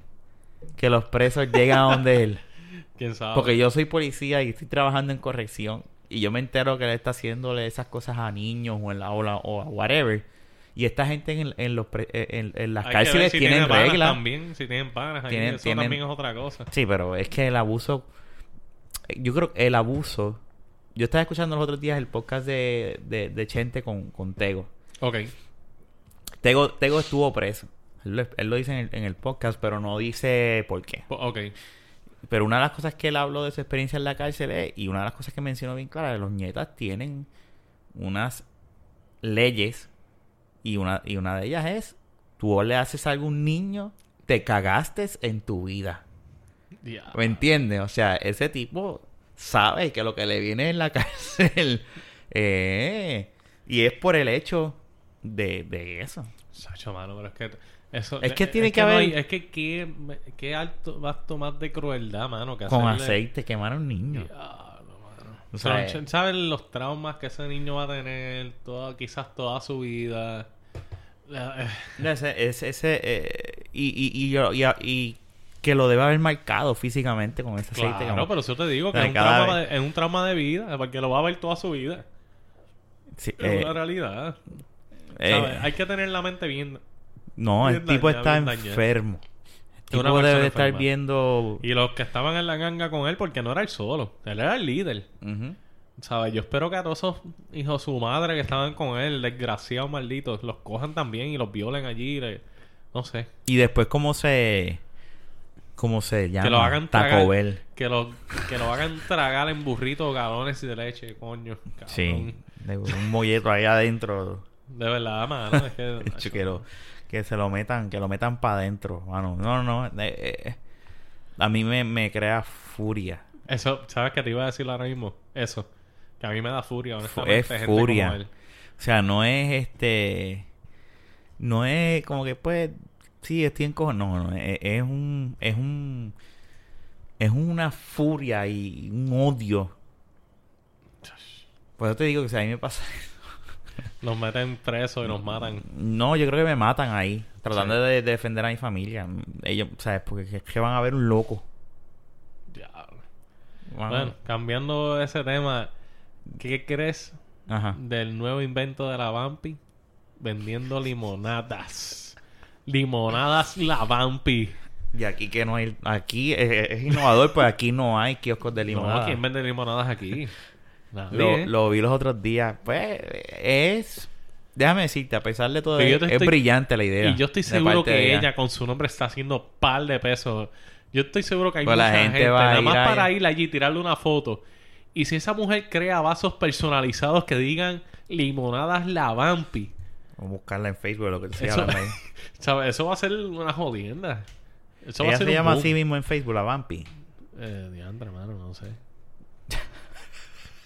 que los presos lleguen a donde él? ¿Quién sabe? Porque yo soy policía y estoy trabajando en corrección, y yo me entero que él está haciéndole esas cosas a niños o en la ola o a whatever. Y esta gente en las cárceles si tienen reglas. También, si tienen panas, eso también es otra cosa. Sí, pero es que el abuso... Yo creo que el abuso... Yo estaba escuchando los otros días el podcast de Chente con Tego. Ok. Tego estuvo preso. Él lo dice en el podcast, pero no dice por qué. Ok. Pero una de las cosas que él habló de su experiencia en la cárcel es... Y una de las cosas que mencionó bien clara, que los nietas tienen unas leyes... Y una de ellas es, tú le haces algo a un niño, te cagaste en tu vida. Yeah. ¿Me entiendes? O sea, ese tipo sabe que lo que le viene en la cárcel. Y es por el hecho de eso. Sacho, mano, pero es que... Eso, es que tiene que haber... No hay, es que qué alto vas a tomar de crueldad, mano. Que con hacerle... aceite quemar a un niño. Yeah. O sea, ¿saben los traumas que ese niño va a tener quizás toda su vida? Y que lo debe haber marcado físicamente con ese aceite. Claro, pero yo te digo que es un trauma de vida, porque lo va a ver toda su vida. Sí, es una realidad. ¿Sabes? Hay que tener la mente bien... No, bien el tipo está enfermo. El tipo debe estar viendo... Y los que estaban en la ganga con él, porque no era él solo. Él era el líder. Uh-huh. ¿Sabes? Yo espero que a todos esos hijos, su madre, que estaban con él, desgraciados, malditos, los cojan también y los violen allí. No sé. Y después, ¿cómo se llama? Que los hagan tragar. Taco Bell. Que lo hagan tragar en burritos, galones y de leche, coño. Cabrón. Sí. Un molleto ahí adentro. De verdad, mano. Es que... Chiquero. Que se lo metan, para adentro, mano. No. A mí me crea furia. Eso, ¿sabes qué te iba a decir ahora mismo? Eso. Que a mí me da furia, honestamente. Es gente furia. Como él. O sea, no es como que, pues, sí, estoy encojonado. No, es una furia y un odio. Por eso te digo que si a mí me pasa... Nos meten presos y nos matan. No, yo creo que me matan ahí. Tratando de defender a mi familia. Ellos, ¿sabes? Porque es que van a ver un loco. Diablo. Bueno, cambiando ese tema. ¿Qué crees del nuevo invento de la vampi? vendiendo limonadas. Limonadas La Vampi. Y aquí que no hay... Aquí es innovador, pues aquí no hay kioscos de limonadas. No, ¿quién vende limonadas aquí? Lo vi los otros días. Pues es... Déjame decirte, a pesar de todo, es brillante la idea. Y yo estoy seguro que ella, con su nombre, está haciendo par de pesos. Yo estoy seguro que hay mucha gente nada más para ir allí, tirarle una foto. Y si esa mujer crea vasos personalizados que digan limonadas La Vampi, o buscarla en Facebook o lo que sea, eso, ¿sabes? Eso va a ser una jodienda. Eso ella va a ser, se llama así mismo en Facebook, La Vampi. Diantre, hermano, no sé.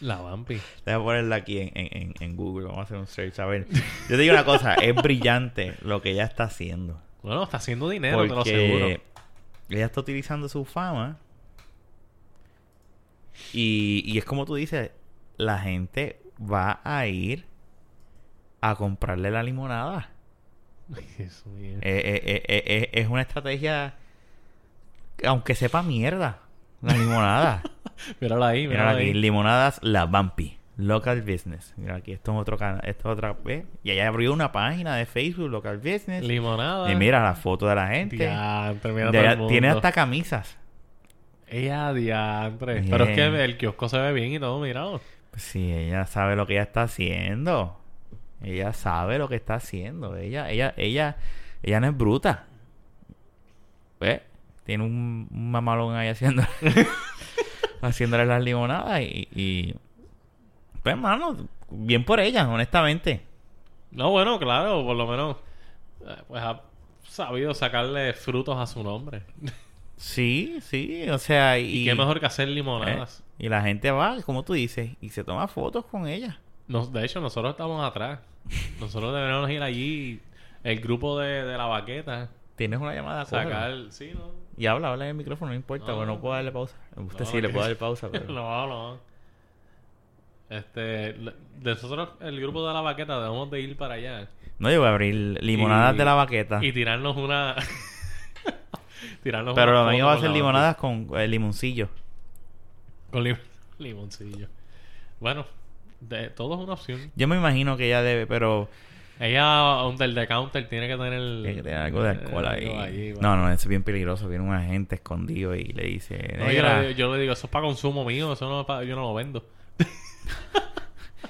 La Vampi. Deja ponerla aquí en Google. Vamos a hacer un search. A ver. Yo te digo una cosa. Es brillante lo que ella está haciendo. Bueno, está haciendo dinero, porque te lo aseguro. Ella está utilizando su fama. Y es como tú dices. La gente va a ir a comprarle la limonada. Ay, Dios mío. Es una estrategia... Aunque sepa mierda. La limonada. Mírala ahí, mírala aquí. Ahí. Limonadas La Vampi. Local Business. Mira aquí. Esto es otro canal. Esto es otra vez. Y ella abrió una página de Facebook, Local Business. Limonada. Y mira la foto de la gente. Diantre, mira todo el mundo. Tiene hasta camisas. Ella, diantre. Bien. Pero es que el kiosco se ve bien y todo, mirado. Sí, ella sabe lo que ella está haciendo. Ella sabe lo que está haciendo. Ella no es bruta. ¿Ves? Tiene un mamalón ahí haciendo... haciéndole las limonadas y... Pues, hermano, bien por ella, honestamente. No, bueno, claro, por lo menos... Pues ha sabido sacarle frutos a su nombre. Sí, o sea... ¿Y qué mejor que hacer limonadas? Y la gente va, como tú dices, y se toma fotos con ella. De hecho, nosotros estamos atrás. Nosotros deberíamos ir allí, el grupo de la baqueta. Tienes una llamada, sacar, sí, no. Y habla en el micrófono, no importa, porque no puedo darle pausa. Usted no, sí le puede dar pausa, pero... No. Nosotros, el grupo de la baqueta, debemos de ir para allá. No, yo voy a abrir limonadas de la baqueta. Y tirarnos una... pero lo mío va a ser limonadas con limoncillo. Con limoncillo. Bueno, todo es una opción. Yo me imagino que ella debe, pero... Ella, under the counter, tiene que tener... Tiene que tener algo de alcohol ahí. Bueno. No, eso es bien peligroso. Viene un agente escondido y le dice... No, yo le digo, eso es para consumo mío. Eso no es yo no lo vendo.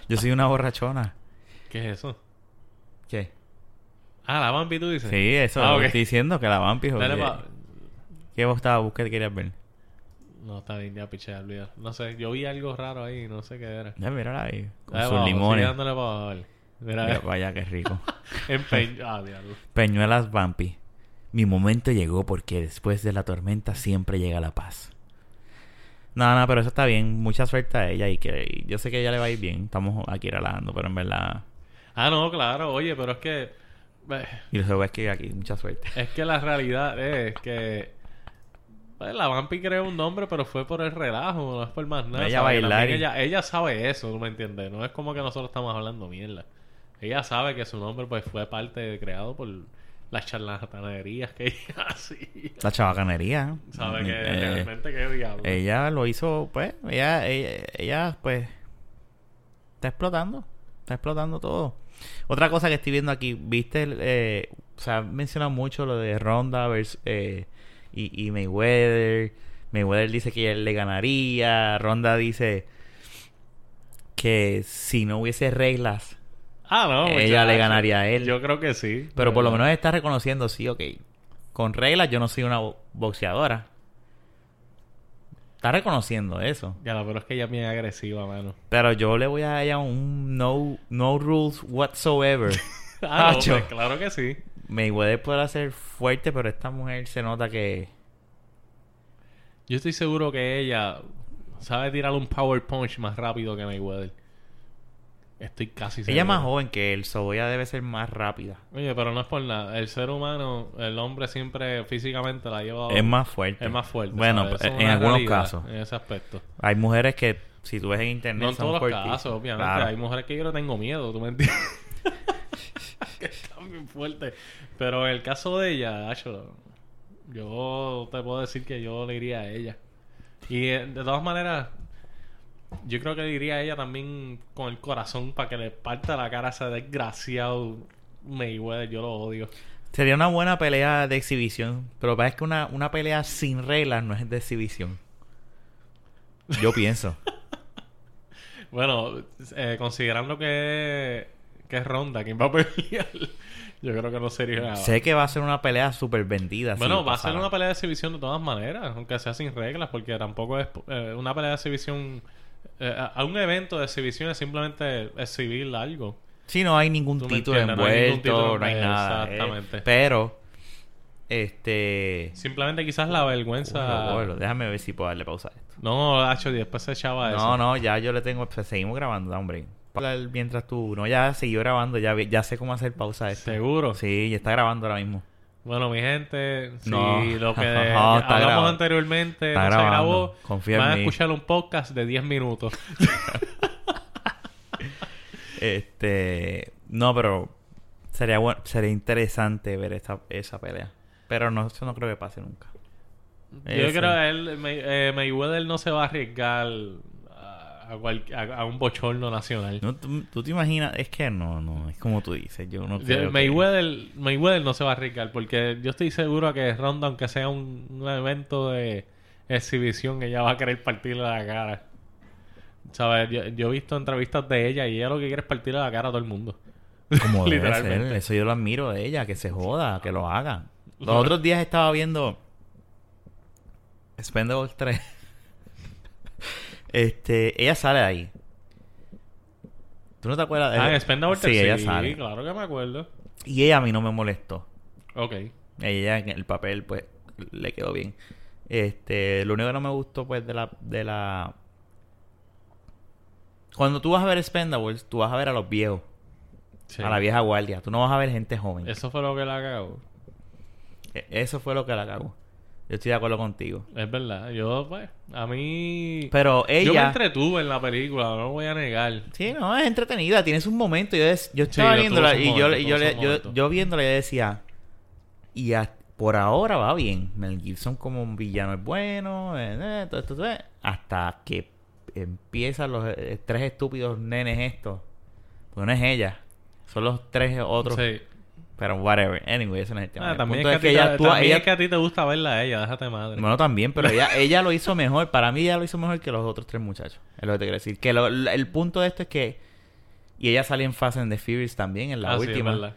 Yo soy una borrachona. ¿Qué es eso? ¿Qué? Ah, La Vampi, tú dices. Sí, eso lo que estoy diciendo, que La Vampi... ¿Qué vos estabas buscando que querías ver? No, está bien, ya piché, olvidar. No sé, yo vi algo raro ahí, no sé qué era. Ya, mírala ahí, con sus limones. Dándole para ver. Mira, vaya, qué rico. Peñuelas Vampi. Mi momento llegó porque después de la tormenta siempre llega la paz. No, pero eso está bien. Mucha suerte a ella. Y yo sé que a ella le va a ir bien. Estamos aquí relajando, pero en verdad... Ah, no, claro. Oye, pero es que... Y lo que voy a escribir aquí. Mucha suerte. Es que la realidad es que... La Vampi creó un nombre, pero fue por el relajo. No es por más nada. Ella bailar. Ella sabe eso, ¿tú me entiendes? No es como que nosotros estamos hablando mierda. Ella sabe que su nombre pues fue creado por las charlatanerías que ella hacía. La chabacanería. Sabe que realmente qué diablo. Ella lo hizo, pues, ella pues está explotando. Está explotando todo. Otra cosa que estoy viendo aquí, viste, o sea, menciona mucho lo de Ronda versus y Mayweather. Mayweather dice que él le ganaría. Ronda dice que si no hubiese reglas, ella le ganaría a él. Yo creo que sí. Pero por lo menos está reconociendo, sí, ok. Con reglas yo no soy una boxeadora. Está reconociendo eso. Ya, pero es que ella es bien agresiva, mano. Pero yo le voy a ella un no rules whatsoever. Pues, claro que sí. Mayweather podrá ser fuerte, pero esta mujer se nota que... Yo estoy seguro que ella sabe tirar un power punch más rápido que Mayweather. Estoy casi seguro. Ella es más joven que él, so ella debe ser más rápida. Oye, pero no es por nada. El ser humano, el hombre siempre físicamente la lleva... Es más fuerte. Bueno, en algunos casos. En ese aspecto. Hay mujeres que, si tú ves en internet... No en todos los casos, obviamente. Claro. Hay mujeres que yo le tengo miedo, ¿tú me entiendes? Que están bien fuertes. Pero en el caso de ella, yo te puedo decir que yo le iría a ella. Y de todas maneras... Yo creo que diría ella también con el corazón para que le parta la cara a ese desgraciado Mayweather, yo lo odio. Sería una buena pelea de exhibición, pero parece que una pelea sin reglas no es de exhibición. Yo pienso. Bueno, considerando que es Ronda, ¿quién va a pelear? Yo creo que no sería nada. Sé que va a ser una pelea súper vendida. Bueno, si va a ser una pelea de exhibición de todas maneras, aunque sea sin reglas, porque tampoco es una pelea de exhibición. A un evento de exhibición es simplemente exhibir algo. Sí, no hay ningún título envuelto, no hay nada. Exactamente. Pero, simplemente quizás la vergüenza. Bueno, déjame ver si puedo darle pausa a esto. No, Hacho, y después se echaba eso. No, ya yo le tengo. Pues, seguimos grabando, hombre. Mientras tú... No, ya siguió grabando. Ya sé cómo hacer pausa a esto. ¿Seguro? Sí, ya está grabando ahora mismo. Bueno, mi gente, lo que hablamos anteriormente no se grabó, van a escuchar un podcast de 10 minutos. No, pero sería bueno, sería interesante ver esa pelea. Pero no, eso no creo que pase nunca. Yo creo que Mayweather no se va a arriesgar a un bochorno nacional. No, ¿tú te imaginas? Es que no. Es como tú dices. Yo no creo Mayweather no se va a arriesgar porque yo estoy seguro que Ronda, aunque sea un evento de exhibición, ella va a querer partirle la cara. ¿Sabes? Yo he visto entrevistas de ella y ella lo que quiere es partirle la cara a todo el mundo. Como literalmente. Ser. Eso yo lo admiro de ella. Que se joda. Que lo haga. Los otros días estaba viendo... Expendables 3. Ella sale de ahí. ¿Tú no te acuerdas de ella? Ah, en Expendables 3. Sí, ella sale. Claro que me acuerdo. Y ella a mí no me molestó. Ok. Ella en el papel, pues, le quedó bien. Lo único que no me gustó, pues, de la... Cuando tú vas a ver Expendables, tú vas a ver a los viejos. Sí. A la vieja guardia. Tú no vas a ver gente joven. Eso fue lo que la cagó. Eso fue lo que la cagó. Yo estoy de acuerdo contigo. Es verdad. Yo, pues, a mí... Pero ella... Yo me entretuve en la película, no lo voy a negar. Sí, no, es entretenida. Tienes un momento. Yo estaba viéndola y yo viéndola y decía... Y por ahora va bien. Mel Gibson como un villano es bueno. Todo. Hasta que empiezan los tres estúpidos nenes estos. Pues no es ella. Son los tres otros... Sí. Pero whatever. Anyway, ese no es el tema. También es que a ti te gusta verla a ella. Déjate madre. Bueno, también. Pero ella lo hizo mejor. Para mí ella lo hizo mejor que los otros tres muchachos. Es lo que te quiero decir. Que el punto de esto es que... Y ella sale en Fast and the Furious también. En la última.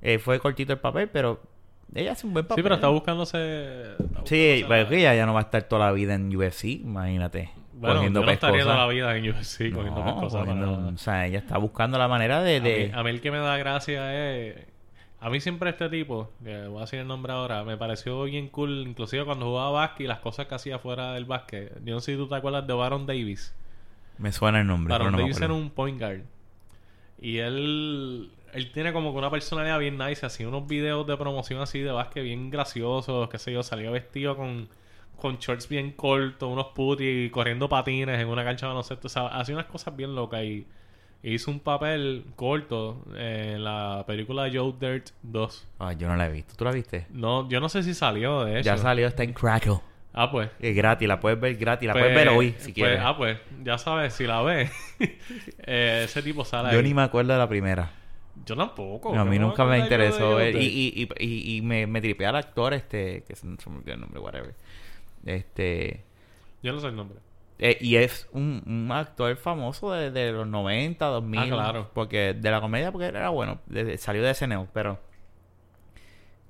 Sí, fue cortito el papel, pero... Ella hace un buen papel. Sí, pero está buscándose... sí, pero que ella ya no va a estar toda la vida en UFC. Imagínate. Bueno, yo no estaría toda la vida en UFC cogiendo pescosas. O sea, ella está buscando la manera de... A mí el que me da gracia es... A mí siempre este tipo, que voy a decir el nombre ahora, me pareció bien cool. Inclusive cuando jugaba básquet y las cosas que hacía fuera del básquet. Yo no sé si tú te acuerdas de Baron Davis. Me suena el nombre. Baron Davis era un point guard. Y él tiene como que una personalidad bien nice. Hacía unos videos de promoción así de básquet bien graciosos. Qué sé yo, salía vestido con shorts bien cortos, unos putis, corriendo patines en una cancha de baloncesto. O sea, hacía unas cosas bien locas y... Hizo un papel corto en la película Joe Dirt 2. Ay, yo no la he visto. ¿Tú la viste? No, yo no sé si salió, de hecho. Ya salió, está en Crackle. Ah, pues. Es gratis, la puedes ver gratis. La puedes ver hoy, si quieres. Pues, ya sabes, si la ves. Ese tipo sale ahí. Yo ni me acuerdo de la primera. Yo tampoco. No, a mí nunca me interesó ver. Y me tripea al actor que es el nombre, whatever. Yo no sé el nombre. Y es un actor famoso de los 90, 2000. Ah, claro. Porque de la comedia, porque era bueno. Salió de SNL, pero...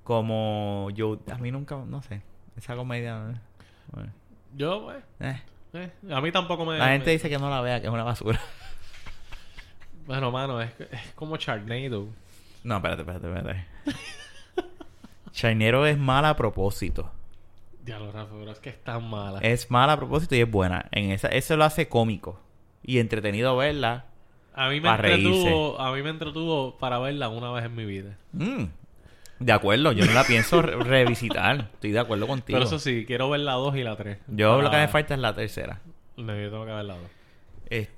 Como yo... A mí nunca... No sé. Esa comedia... Bueno. Yo, güey. A mí tampoco me... La gente dice que no la vea, que es una basura. Bueno, mano, es como Charnado. No, espérate. Charnado es mala a propósito. Ya lo Rafa, pero es que es tan mala. Es mala a propósito y es buena. Eso lo hace cómico. Y entretenido verla. A mí me entretuvo para verla una vez en mi vida. De acuerdo, yo no la pienso revisitar. Estoy de acuerdo contigo. Pero eso sí, quiero ver la 2 y la 3. Lo que me falta es la tercera. No, yo tengo que ver la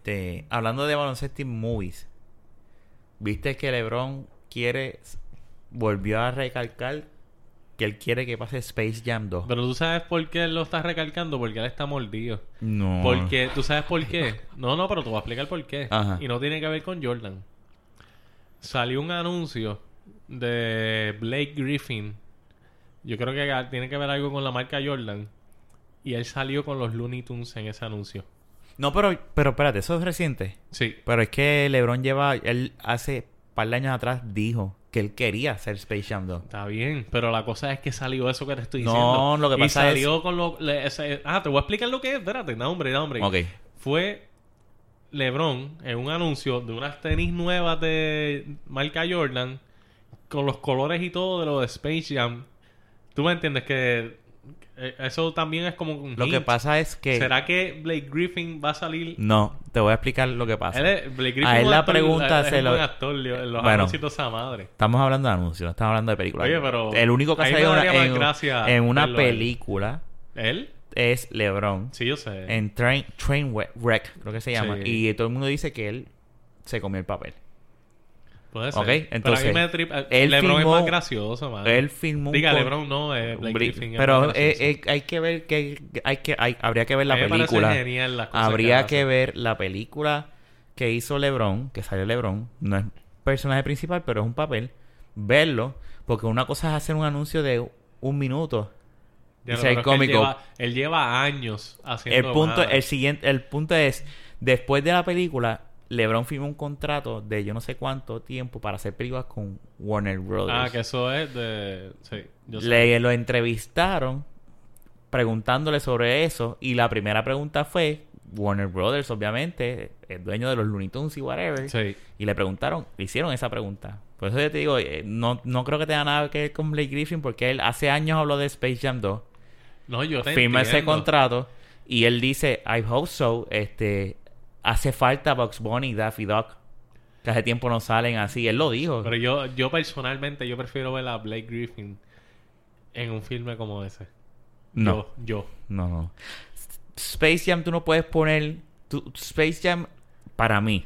2. Hablando de baloncesto y movies. ¿Viste que LeBron volvió a recalcar que él quiere que pase Space Jam 2? Pero tú sabes por qué él lo está recalcando. Porque él está mordido. No. Porque, ¿tú sabes por qué? No, pero te voy a explicar por qué. Ajá. Y no tiene que ver con Jordan. Salió un anuncio de Blake Griffin. Yo creo que tiene que ver algo con la marca Jordan. Y él salió con los Looney Tunes en ese anuncio. No, pero espérate, ¿eso es reciente? Sí. Pero es que LeBron lleva... Él hace par de años atrás dijo que él quería hacer Space Jam 2. Está bien, pero la cosa es que salió eso que te estoy diciendo. No, lo que pasa es... Y salió con los... te voy a explicar lo que es. Espérate, no, hombre. Ok. Fue LeBron en un anuncio de unas tenis nuevas de marca Jordan con los colores y todo de lo de Space Jam. ¿Tú me entiendes? Que eso también es como un hint. Lo que pasa es que... ¿Será que Blake Griffin va a salir...? No, te voy a explicar lo que pasa. A él la pregunta se lo... Es un actor, los anuncios esa madre. Estamos hablando de anuncios, no estamos hablando de películas. Oye, pero... El único que ha salido en una película... ¿Él? Es LeBron. Sí, yo sé. En Trainwreck, creo que se llama. Sí. Y todo el mundo dice que él se comió el papel. Puede ser. Okay, entonces, pero LeBron filmó, es más gracioso, man. Él filmó... Diga, LeBron no, Blake Griffin. Pero hay que ver que... habría que ver la película. Habría que ver la película que hizo LeBron, que salió LeBron. No es personaje principal, pero es un papel. Verlo, porque una cosa es hacer un anuncio de un minuto. Y ser cómico. Él lleva años haciendo el punto es, después de la película... LeBron firmó un contrato de yo no sé cuánto tiempo para hacer películas con Warner Brothers. Ah, que eso es de... Sí, yo sé. Lo entrevistaron preguntándole sobre eso y la primera pregunta fue... Warner Brothers, obviamente, el dueño de los Looney Tunes y whatever. Sí. Y le hicieron esa pregunta. Por eso yo te digo, no creo que tenga nada que ver con Blake Griffin porque él hace años habló de Space Jam 2. No, yo te entiendo. Firma ese contrato y él dice, I hope so, hace falta Bugs Bunny y Daffy Duck. Que hace tiempo no salen así. Él lo dijo. Pero yo personalmente, yo prefiero ver a Blake Griffin en un filme como ese. No. Yo. No. Space Jam tú no puedes poner... Space Jam, para mí.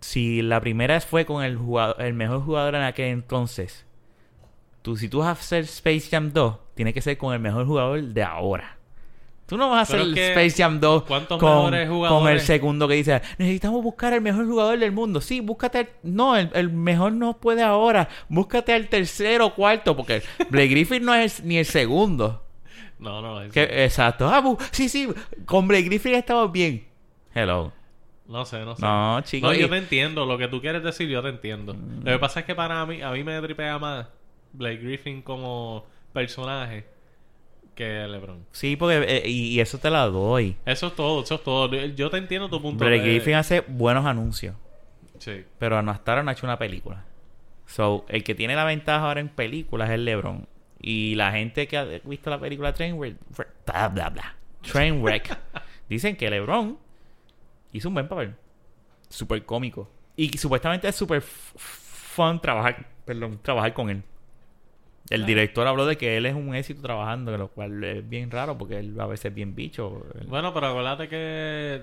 Si la primera fue con el mejor jugador en aquel entonces. Si tú vas a hacer Space Jam 2, tiene que ser con el mejor jugador de ahora. Tú no vas a hacer Space Jam 2 con el segundo que dice necesitamos buscar el mejor jugador del mundo. Sí, búscate... El mejor no puede ahora. Búscate al tercero o cuarto porque Blake Griffin no es ni el segundo. No. Exacto. Sí. Con Blake Griffin estamos bien. Hello. No sé. No, chico. No, yo te entiendo. Lo que tú quieres decir yo te entiendo. Lo que pasa es que para mí... A mí me tripea más Blake Griffin como personaje que LeBron. Sí, porque... y eso te la doy. Eso es todo. Yo te entiendo tu punto de vista. Blake Griffin hace buenos anuncios. Sí. Pero no hasta ahora no ha hecho una película. So, el que tiene la ventaja ahora en películas es LeBron. Y la gente que ha visto la película Trainwreck... Trainwreck. Dicen que LeBron hizo un buen papel. Súper cómico. Y supuestamente es súper fun trabajar con él. El director habló de que él es un éxito trabajando, lo cual es bien raro porque él a veces es bien bicho. Bueno, pero acuérdate que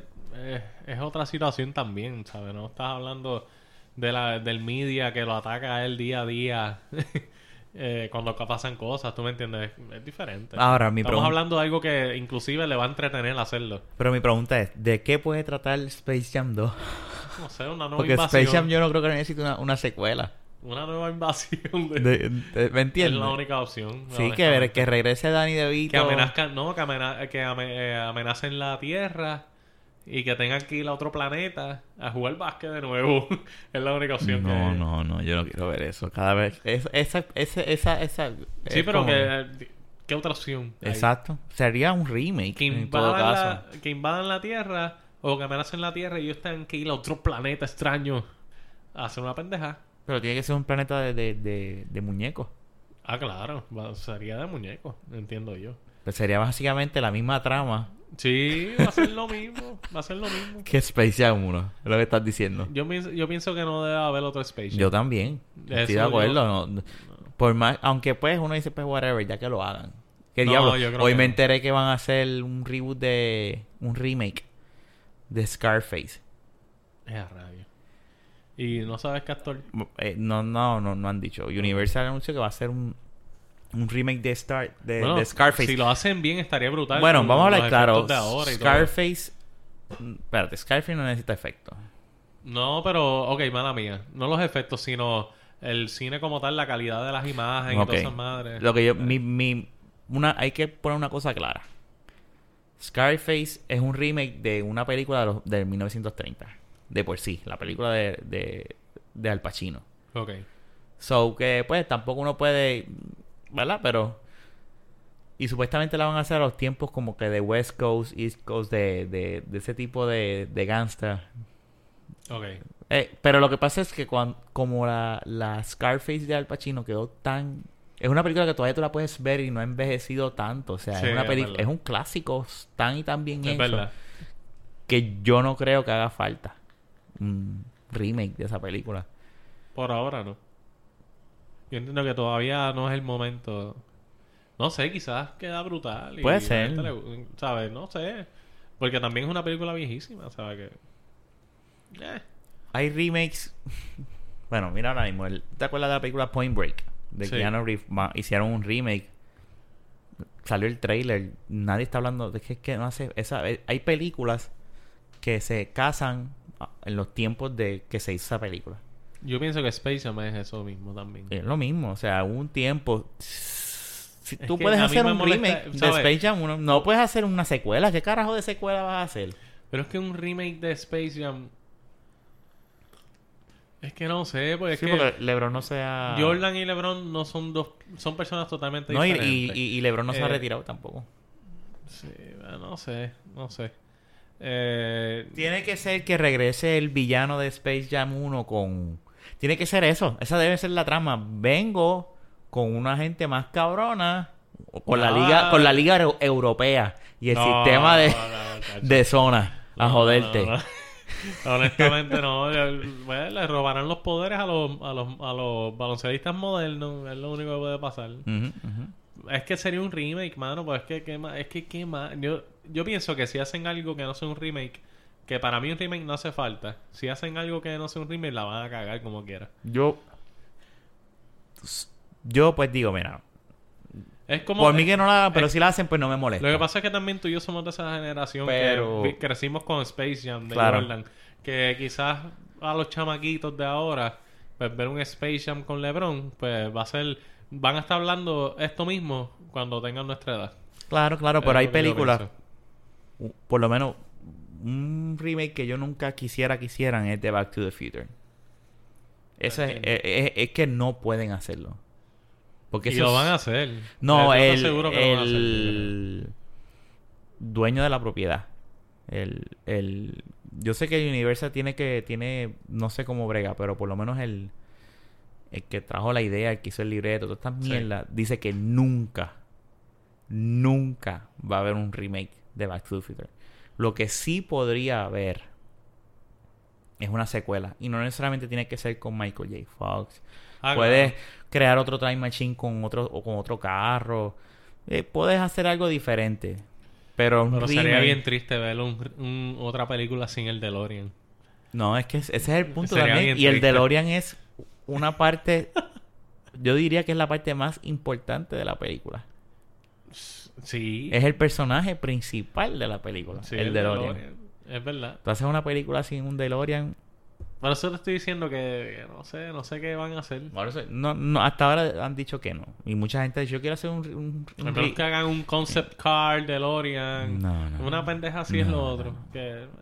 es otra situación también, ¿sabes? No estás hablando de del media que lo ataca a él día a día cuando pasan cosas, ¿tú me entiendes? Es diferente. Ahora, estamos hablando de algo que inclusive le va a entretener hacerlo. Pero mi pregunta es, ¿de qué puede tratar Space Jam 2? No sé, una nueva porque invasión. Porque Space Jam yo no creo que necesite una secuela. Una nueva invasión. ¿Me entiendes? Es la única opción. Sí, que regrese Danny DeVito. Que amenazcan... No, que amenacen la Tierra y que tengan que ir a otro planeta a jugar básquet de nuevo. Es la única opción. No. Yo no quiero ver eso. Cada vez... Esa sí, pero como... ¿Qué otra opción hay? Exacto. Sería un remake en todo caso. Que invadan la Tierra o que amenacen la Tierra y ellos tengan que ir a otro planeta extraño a hacer una pendeja. Pero tiene que ser un planeta de muñecos. Ah, claro. Sería de muñecos, entiendo yo. Pues sería básicamente la misma trama. Sí, va a ser lo mismo. Que Space Jam 1, es lo que estás diciendo. Yo pienso que no debe haber otro Space Jam. Yo también. Estoy de acuerdo. No. Por más, aunque pues uno dice, pues whatever, ya que lo hagan. ¿Qué diablos? Hoy me enteré que van a hacer un reboot un remake de Scarface. Es a rabia. ¿Y no sabes qué actor? No han dicho. Universal anunció que va a ser un remake de Scarface. Si lo hacen bien estaría brutal. Bueno, vamos a hablar claro. Scarface... Espérate, Scarface no necesita efectos. No, pero... Ok, mala mía. No los efectos, sino el cine como tal, la calidad de las imágenes, okay, y todas esas madres. Lo que yo, hay que poner una cosa clara. Scarface es un remake de una película de 1930. De por sí, la película de Al Pacino. Ok. So, que pues tampoco uno puede, ¿verdad? Pero... Y supuestamente la van a hacer a los tiempos como que de West Coast, East Coast, de ese tipo de gangster. Ok. Pero lo que pasa es que como la Scarface de Al Pacino quedó tan... Es una película que todavía tú la puedes ver y no ha envejecido tanto. O sea, sí, es un clásico tan y tan bien hecho. Verdad. Que yo no creo que haga falta un remake de esa película. Por ahora no. Yo entiendo que todavía no es el momento. No sé, quizás queda brutal. Puede ser. ¿Sabes? No sé. Porque también es una película viejísima, ¿sabes? Que... Hay remakes... Bueno, mira ahora mismo. ¿Te acuerdas de la película Point Break? De sí. Keanu Reeves. Hicieron un remake. Salió el trailer. Nadie está hablando... Es que no hace... Hay películas que se casan en los tiempos de que se hizo esa película. Yo pienso que Space Jam es eso mismo también. Es lo mismo. O sea, hubo un tiempo... Si tú puedes hacer un remake de Space Jam 1, no puedes hacer una secuela. ¿Qué carajo de secuela vas a hacer? Pero es que un remake de Space Jam... Es que no sé, porque porque LeBron no sea... Jordan y LeBron no son dos... Son personas totalmente diferentes. Y LeBron no se ha retirado tampoco. Sí, no sé. Tiene que ser que regrese el villano de Space Jam 1 con... Tiene que ser eso. Esa debe ser la trama. Vengo... con una gente más cabrona, con la liga europea y el sistema de zona a joderte. No. Honestamente no, le robarán los poderes a los baloncelistas modernos, es lo único que puede pasar. Uh-huh. Es que sería un remake, mano, pues es que yo pienso que si hacen algo que no sea un remake, que para mí un remake no hace falta. Si hacen algo que no sea un remake, la van a cagar como quiera. Yo pues digo, mira, es como por mí que no la hagan, pero si la hacen pues no me molesta. Lo que pasa es que también tú y yo somos de esa generación que crecimos con Space Jam de Jordan, que quizás a los chamaquitos de ahora pues ver un Space Jam con LeBron pues van a estar hablando esto mismo cuando tengan nuestra edad. Claro, pero hay películas, por lo menos un remake que yo nunca quisieran es de Back to the Future. Eso es que no pueden hacerlo. Porque y lo van a hacer. No, el dueño de la propiedad. Yo sé que Universal tiene no sé cómo brega, pero por lo menos el que trajo la idea, el que hizo el libreto, todas estas mierdas, dice que nunca va a haber un remake de Back to the Future. Lo que sí podría haber es una secuela. Y no necesariamente tiene que ser con Michael J. Fox. Puedes crear otro Time Machine con otro carro. Puedes hacer algo diferente. Pero sería bien triste ver otra película sin el DeLorean. No, es que ese es el punto también. Y el DeLorean es una parte... Yo diría que es la parte más importante de la película. Sí. Es el personaje principal de la película. Sí, el DeLorean. Es verdad. Tú haces una película sin un DeLorean. Por eso te estoy diciendo que no sé qué van a hacer. No, hasta ahora han dicho que no. Y mucha gente dice, yo quiero hacer un pero que hagan un concept car DeLorean. No. Una pendeja así es lo otro.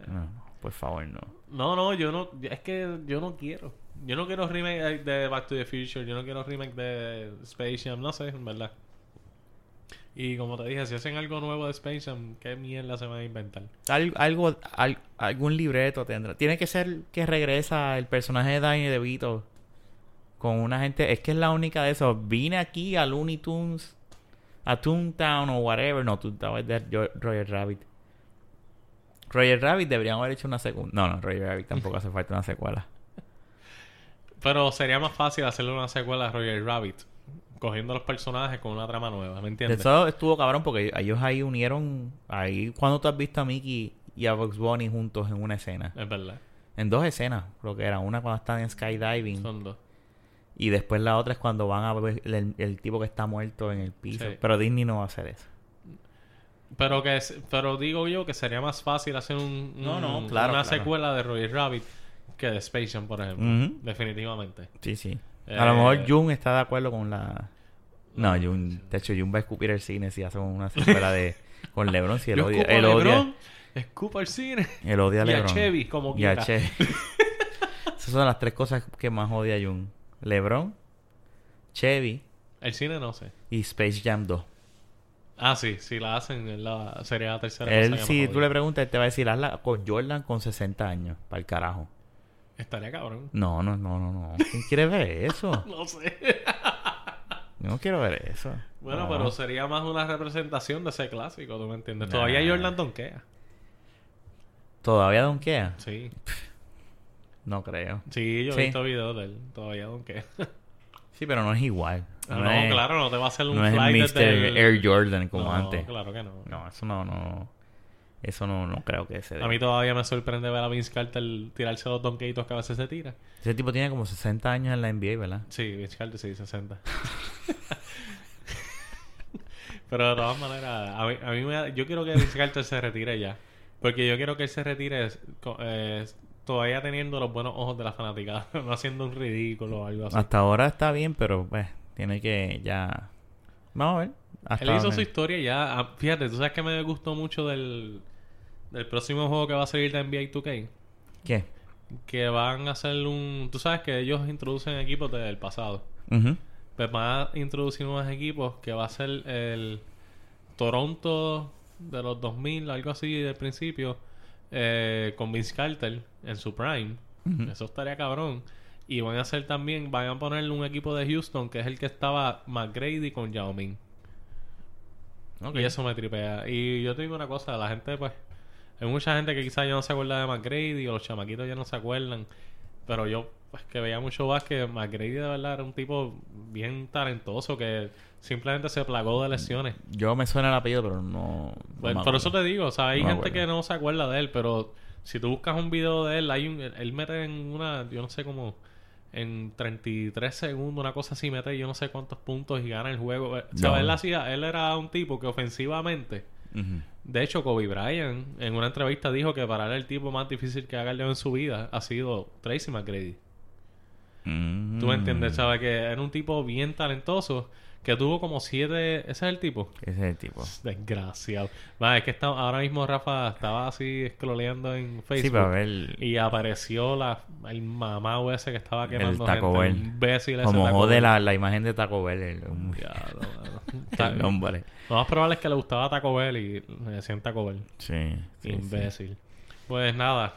No, por favor, no. No, yo no... Es que yo no quiero. Yo no quiero remake de Back to the Future. Yo no quiero remake de Space Jam. No sé, en verdad. Y como te dije, si hacen algo nuevo de Space Jam, ¿qué mierda se van a inventar? Algún libreto tendrá. Tiene que ser que regresa el personaje de Danny DeVito con una gente... Es que es la única de esos. Vine aquí a Looney Tunes, a Toontown o whatever. No, Toontown es de Roger Rabbit. Roger Rabbit deberían haber hecho una secuela. No, Roger Rabbit tampoco hace falta una secuela. Pero sería más fácil hacerle una secuela a Roger Rabbit, cogiendo a los personajes con una trama nueva, ¿me entiendes? Eso estuvo cabrón porque ellos ahí unieron... Ahí, cuando tú has visto a Mickey y a Bugs Bunny juntos en una escena. Es verdad. En dos escenas, creo que era. Una cuando están en skydiving. Son dos. Y después la otra es cuando van a ver el tipo que está muerto en el piso. Sí. Pero Disney no va a hacer eso. Pero digo yo que sería más fácil hacer una secuela de Roger Rabbit que de Space Jam, por ejemplo. Uh-huh. Definitivamente. Sí. A lo mejor Jun está de acuerdo con la... No, Jun... De hecho, Jun va a escupir el cine si hace una secuela de... Con LeBron, si él odia... Él odia... Escupa el cine. Él odia a LeBron. Y a Chevy, como quiera. Y a Chevy. Esas son las tres cosas que más odia Jun. LeBron, Chevy... El cine no sé. Y Space Jam 2. Ah, sí. Si la hacen, la sería la tercera. Él, si tú le preguntas, él te va a decir, hazla con Jordan con 60 años. Para el carajo. Estaría cabrón. No. ¿Quién quiere ver eso? No sé. No quiero ver eso. Bueno, pero sería más una representación de ese clásico, ¿tú me entiendes? Nah. Todavía Jordan donkea. ¿Todavía donkea? Sí. No creo. Sí, yo he visto videos de él. Todavía donkea. Sí, pero no es igual. No, no es, claro, no te va a hacer un no flight es Mr. Air Jordan como antes. No, claro que no. No, eso no. Eso no creo que se dé. A mí todavía me sorprende ver a Vince Carter tirarse los donkeitos que a veces se tira. Ese tipo tiene como 60 años en la NBA, ¿verdad? Sí, Vince Carter sí, 60. Pero de todas maneras, yo quiero que Vince Carter se retire ya. Porque yo quiero que él se retire todavía teniendo los buenos ojos de la fanaticada. No haciendo un ridículo o algo así. Hasta ahora está bien, pero pues tiene que ya... Vamos a ver. Hasta él hizo su historia ya. Fíjate, tú sabes que me gustó mucho del próximo juego que va a salir de NBA 2K. ¿Qué? Que van a hacer un... Tú sabes que ellos introducen equipos del pasado. Uh-huh. Pues van a introducir unos equipos que va a ser el Toronto de los 2000, algo así del principio, con Vince Carter en su prime. Uh-huh. Eso estaría cabrón. Y van a hacer también... Van a ponerle un equipo de Houston que es el que estaba McGrady con Yao Ming. Okay. Y eso me tripea. Y yo te digo una cosa, la gente pues... Hay mucha gente que quizás ya no se acuerda de McGrady o los chamaquitos ya no se acuerdan. Pero yo, pues, que veía mucho básquet, McGrady de verdad era un tipo bien talentoso que simplemente se plagó de lesiones. Yo me suena el apellido, pero no... Pues, por eso te digo, o sea, hay gente que no se acuerda de él, pero si tú buscas un video de él, él mete en una... Yo no sé cómo... En 33 segundos, una cosa así, mete yo no sé cuántos puntos y gana el juego. O sea, no. Él era un tipo que ofensivamente... Uh-huh. De hecho, Kobe Bryant en una entrevista dijo que para él el tipo más difícil que haga el Leo en su vida ha sido Tracy McGrady. Mm. ¿Tú me entiendes? ¿Sabes? Que era un tipo bien talentoso que tuvo como 7... ¿Ese es el tipo? Ese es el tipo. Desgraciado. Vale, es que ahora mismo Rafa estaba así scrolleando en Facebook. Sí, para ver... Y apareció el mamau ese que estaba quemando el Taco gente. Bell. Imbécil ese. Como jode la imagen de Taco Bell. El hombre. Lo más probable es que le gustaba Taco Bell y le decían Taco Bell. Sí. Imbécil. Sí. Pues nada.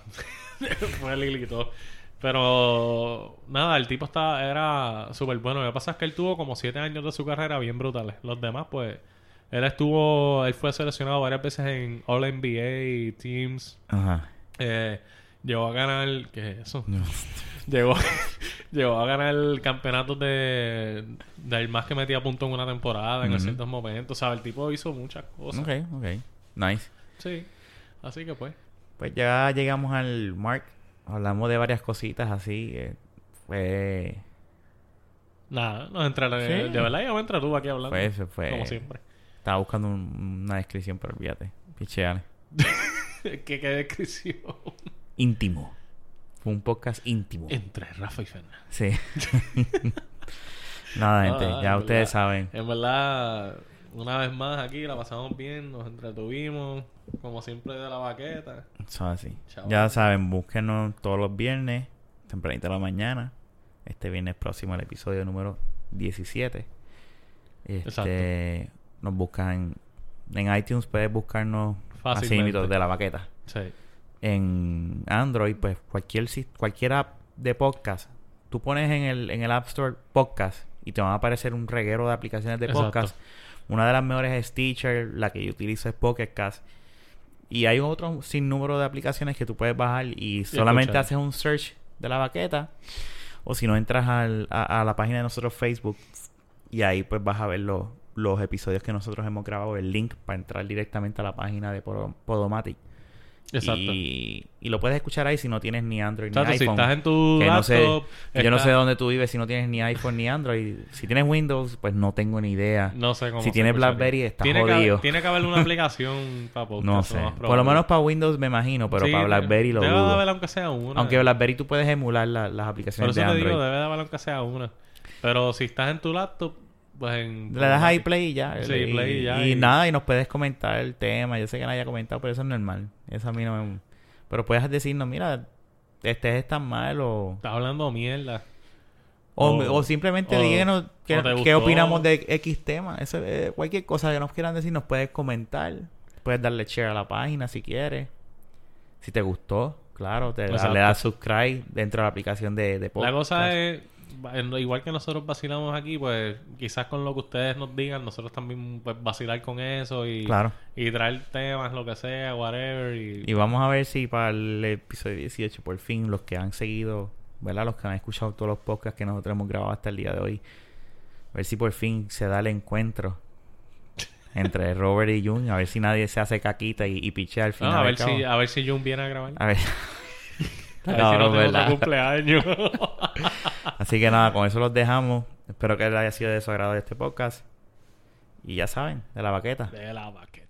Fue Lilito. Pero nada, el tipo era súper bueno. Lo que pasa es que él tuvo como 7 años de su carrera bien brutales. Los demás, pues, él fue seleccionado varias veces en All NBA Teams. Ajá. Llegó a ganar, ¿qué es eso? No. Llegó a ganar campeonatos del más que metía punto en una temporada, en ciertos momentos. O sea, el tipo hizo muchas cosas. Ok. Nice. Sí. Así que pues. Pues ya llegamos al Mark. Hablamos de varias cositas así. Fue... Nada, nos entra la... Sí. De verdad yo me entra tú aquí hablando. Fue... Como siempre. Estaba buscando una descripción, pero olvídate. Picheale. ¿Qué descripción? Íntimo. Fue un podcast íntimo. Entre Rafa y Fernando. Sí. Nada, gente. Ya ustedes saben. En verdad, una vez más aquí la pasamos bien. Nos entretuvimos. Como siempre de la baqueta. Eso así. Chau. Ya saben, búsquenos todos los viernes, tempranito de la mañana. Este viernes próximo el episodio número 17. Exacto. Nos buscan en iTunes, puedes buscarnos fácilmente. Así de la baqueta. Sí. En Android, pues cualquier app de podcast. Tú pones en el App Store podcast y te van a aparecer un reguero de aplicaciones de podcast. Una de las mejores es Stitcher, la que yo utilizo es Pocket Cast. Y hay otro sinnúmero de aplicaciones que tú puedes bajar y solamente escuchar. Haces un search de la baqueta. O si no, entras a la página de nosotros Facebook y ahí pues vas a ver los episodios que nosotros hemos grabado. El link para entrar directamente a la página de Podomatic. Exacto. Y lo puedes escuchar ahí si no tienes ni Android ni iPhone. Si estás en tu laptop... Yo no sé dónde tú vives si no tienes ni iPhone ni Android. Si tienes Windows, pues no tengo ni idea. No sé cómo. Si tienes BlackBerry, estás jodido. Tiene que haber una aplicación para podcast. No sé. Por lo menos para Windows me imagino, pero sí, para BlackBerry lo dudo. Debe de haber aunque sea una. Aunque BlackBerry tú puedes emular las aplicaciones de Android. Por eso te digo, debe de haber aunque sea una. Pero si estás en tu laptop, pues en... Le das ahí play y ya. Sí, play y ya. Y nada, y nos puedes comentar el tema. Yo sé que nadie ha comentado, pero eso es normal. Eso a mí no me... Pero puedes decirnos, mira, este es tan mal o... Estás hablando mierda. O simplemente díganos qué opinamos de X tema. Eso, cualquier cosa que nos quieran decir nos puedes comentar. Puedes darle share a la página si quieres. Si te gustó, claro, le das subscribe dentro de la aplicación de podcast. La cosa es, igual que nosotros vacilamos aquí, pues quizás con lo que ustedes nos digan, nosotros también pues, vacilar con eso y, claro, y traer temas, lo que sea, whatever. Y vamos a ver si para el episodio 18, por fin, los que han seguido... ¿Verdad? Los que han escuchado todos los podcasts que nosotros hemos grabado hasta el día de hoy. A ver si por fin se da el encuentro entre Robert y Jun. A ver si nadie se hace caquita y pichea al final. No, a ver si Jun viene a grabar. A ver, a ver, no, si no tengo otro cumpleaños. Así que nada, con eso los dejamos. Espero que les haya sido de su agrado este podcast. Y ya saben, de la baqueta. De la baqueta.